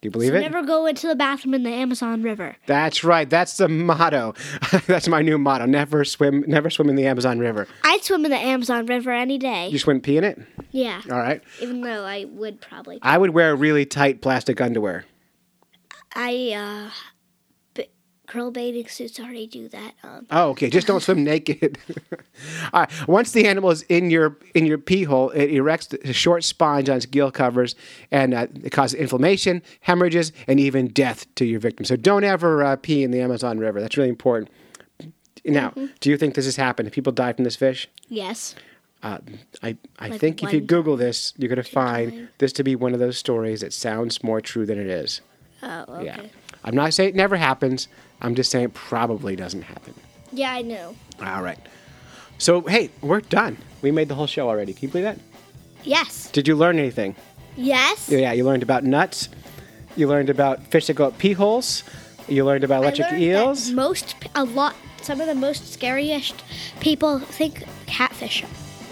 Do you believe so it? Never go into the bathroom in the Amazon River. That's right. That's the motto. That's my new motto. Never swim Never swim in the Amazon River. I'd swim in the Amazon River any day. You swim pee in it? Yeah. All right. Even though I would probably. I would wear really tight plastic underwear. I, uh... Curl bathing suits already do that. Um, oh, okay. Just don't swim naked. All right. Once the animal is in your in your pee hole, it erects a short sponge on its gill covers, and uh, it causes inflammation, hemorrhages, and even death to your victim. So don't ever uh, pee in the Amazon River. That's really important. Now, mm-hmm. do you think this has happened? Have people died from this fish? Yes. Uh, I I like think if you Google this, you're going to find time. this to be one of those stories that sounds more true than it is. Oh, okay. Yeah. I'm not saying it never happens. I'm just saying it probably doesn't happen. Yeah, I know. All right. So, hey, we're done. We made the whole show already. Can you believe that? Yes. Did you learn anything? Yes. Yeah, you learned about nuts. You learned about fish that go up pee holes. You learned about electric I learned eels. That most, a lot, some of the most scariest people think catfish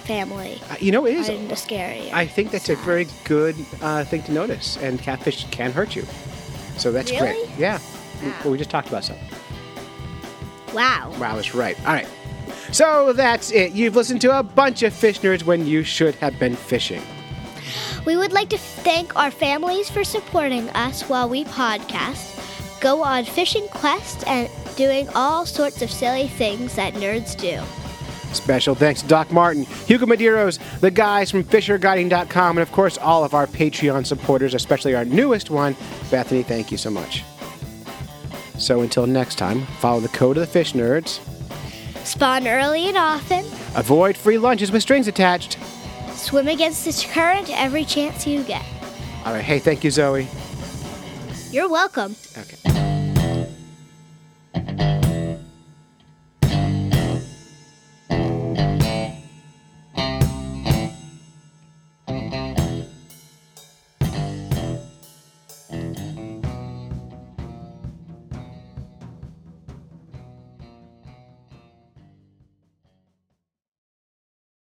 family. Uh, you know, it is. Are scary. I think that's sad. a very good uh, thing to notice. And catfish can hurt you. So that's really? great. Yeah. Wow. Well, we just talked about something. Wow. Wow, that's right. All right. So that's it. You've listened to a bunch of fish nerds when you should have been fishing. We would like to thank our families for supporting us while we podcast, go on fishing quests, and doing all sorts of silly things that nerds do. Special thanks to Doc Martin, Hugo Medeiros, the guys from fisher guiding dot com, and of course all of our Patreon supporters, especially our newest one, Bethany. Thank you so much. So until next time, follow the code of the fish nerds. Spawn early and often. Avoid free lunches with strings attached. Swim against the current every chance you get. All right. Hey, thank you, Zoe. You're welcome. Okay.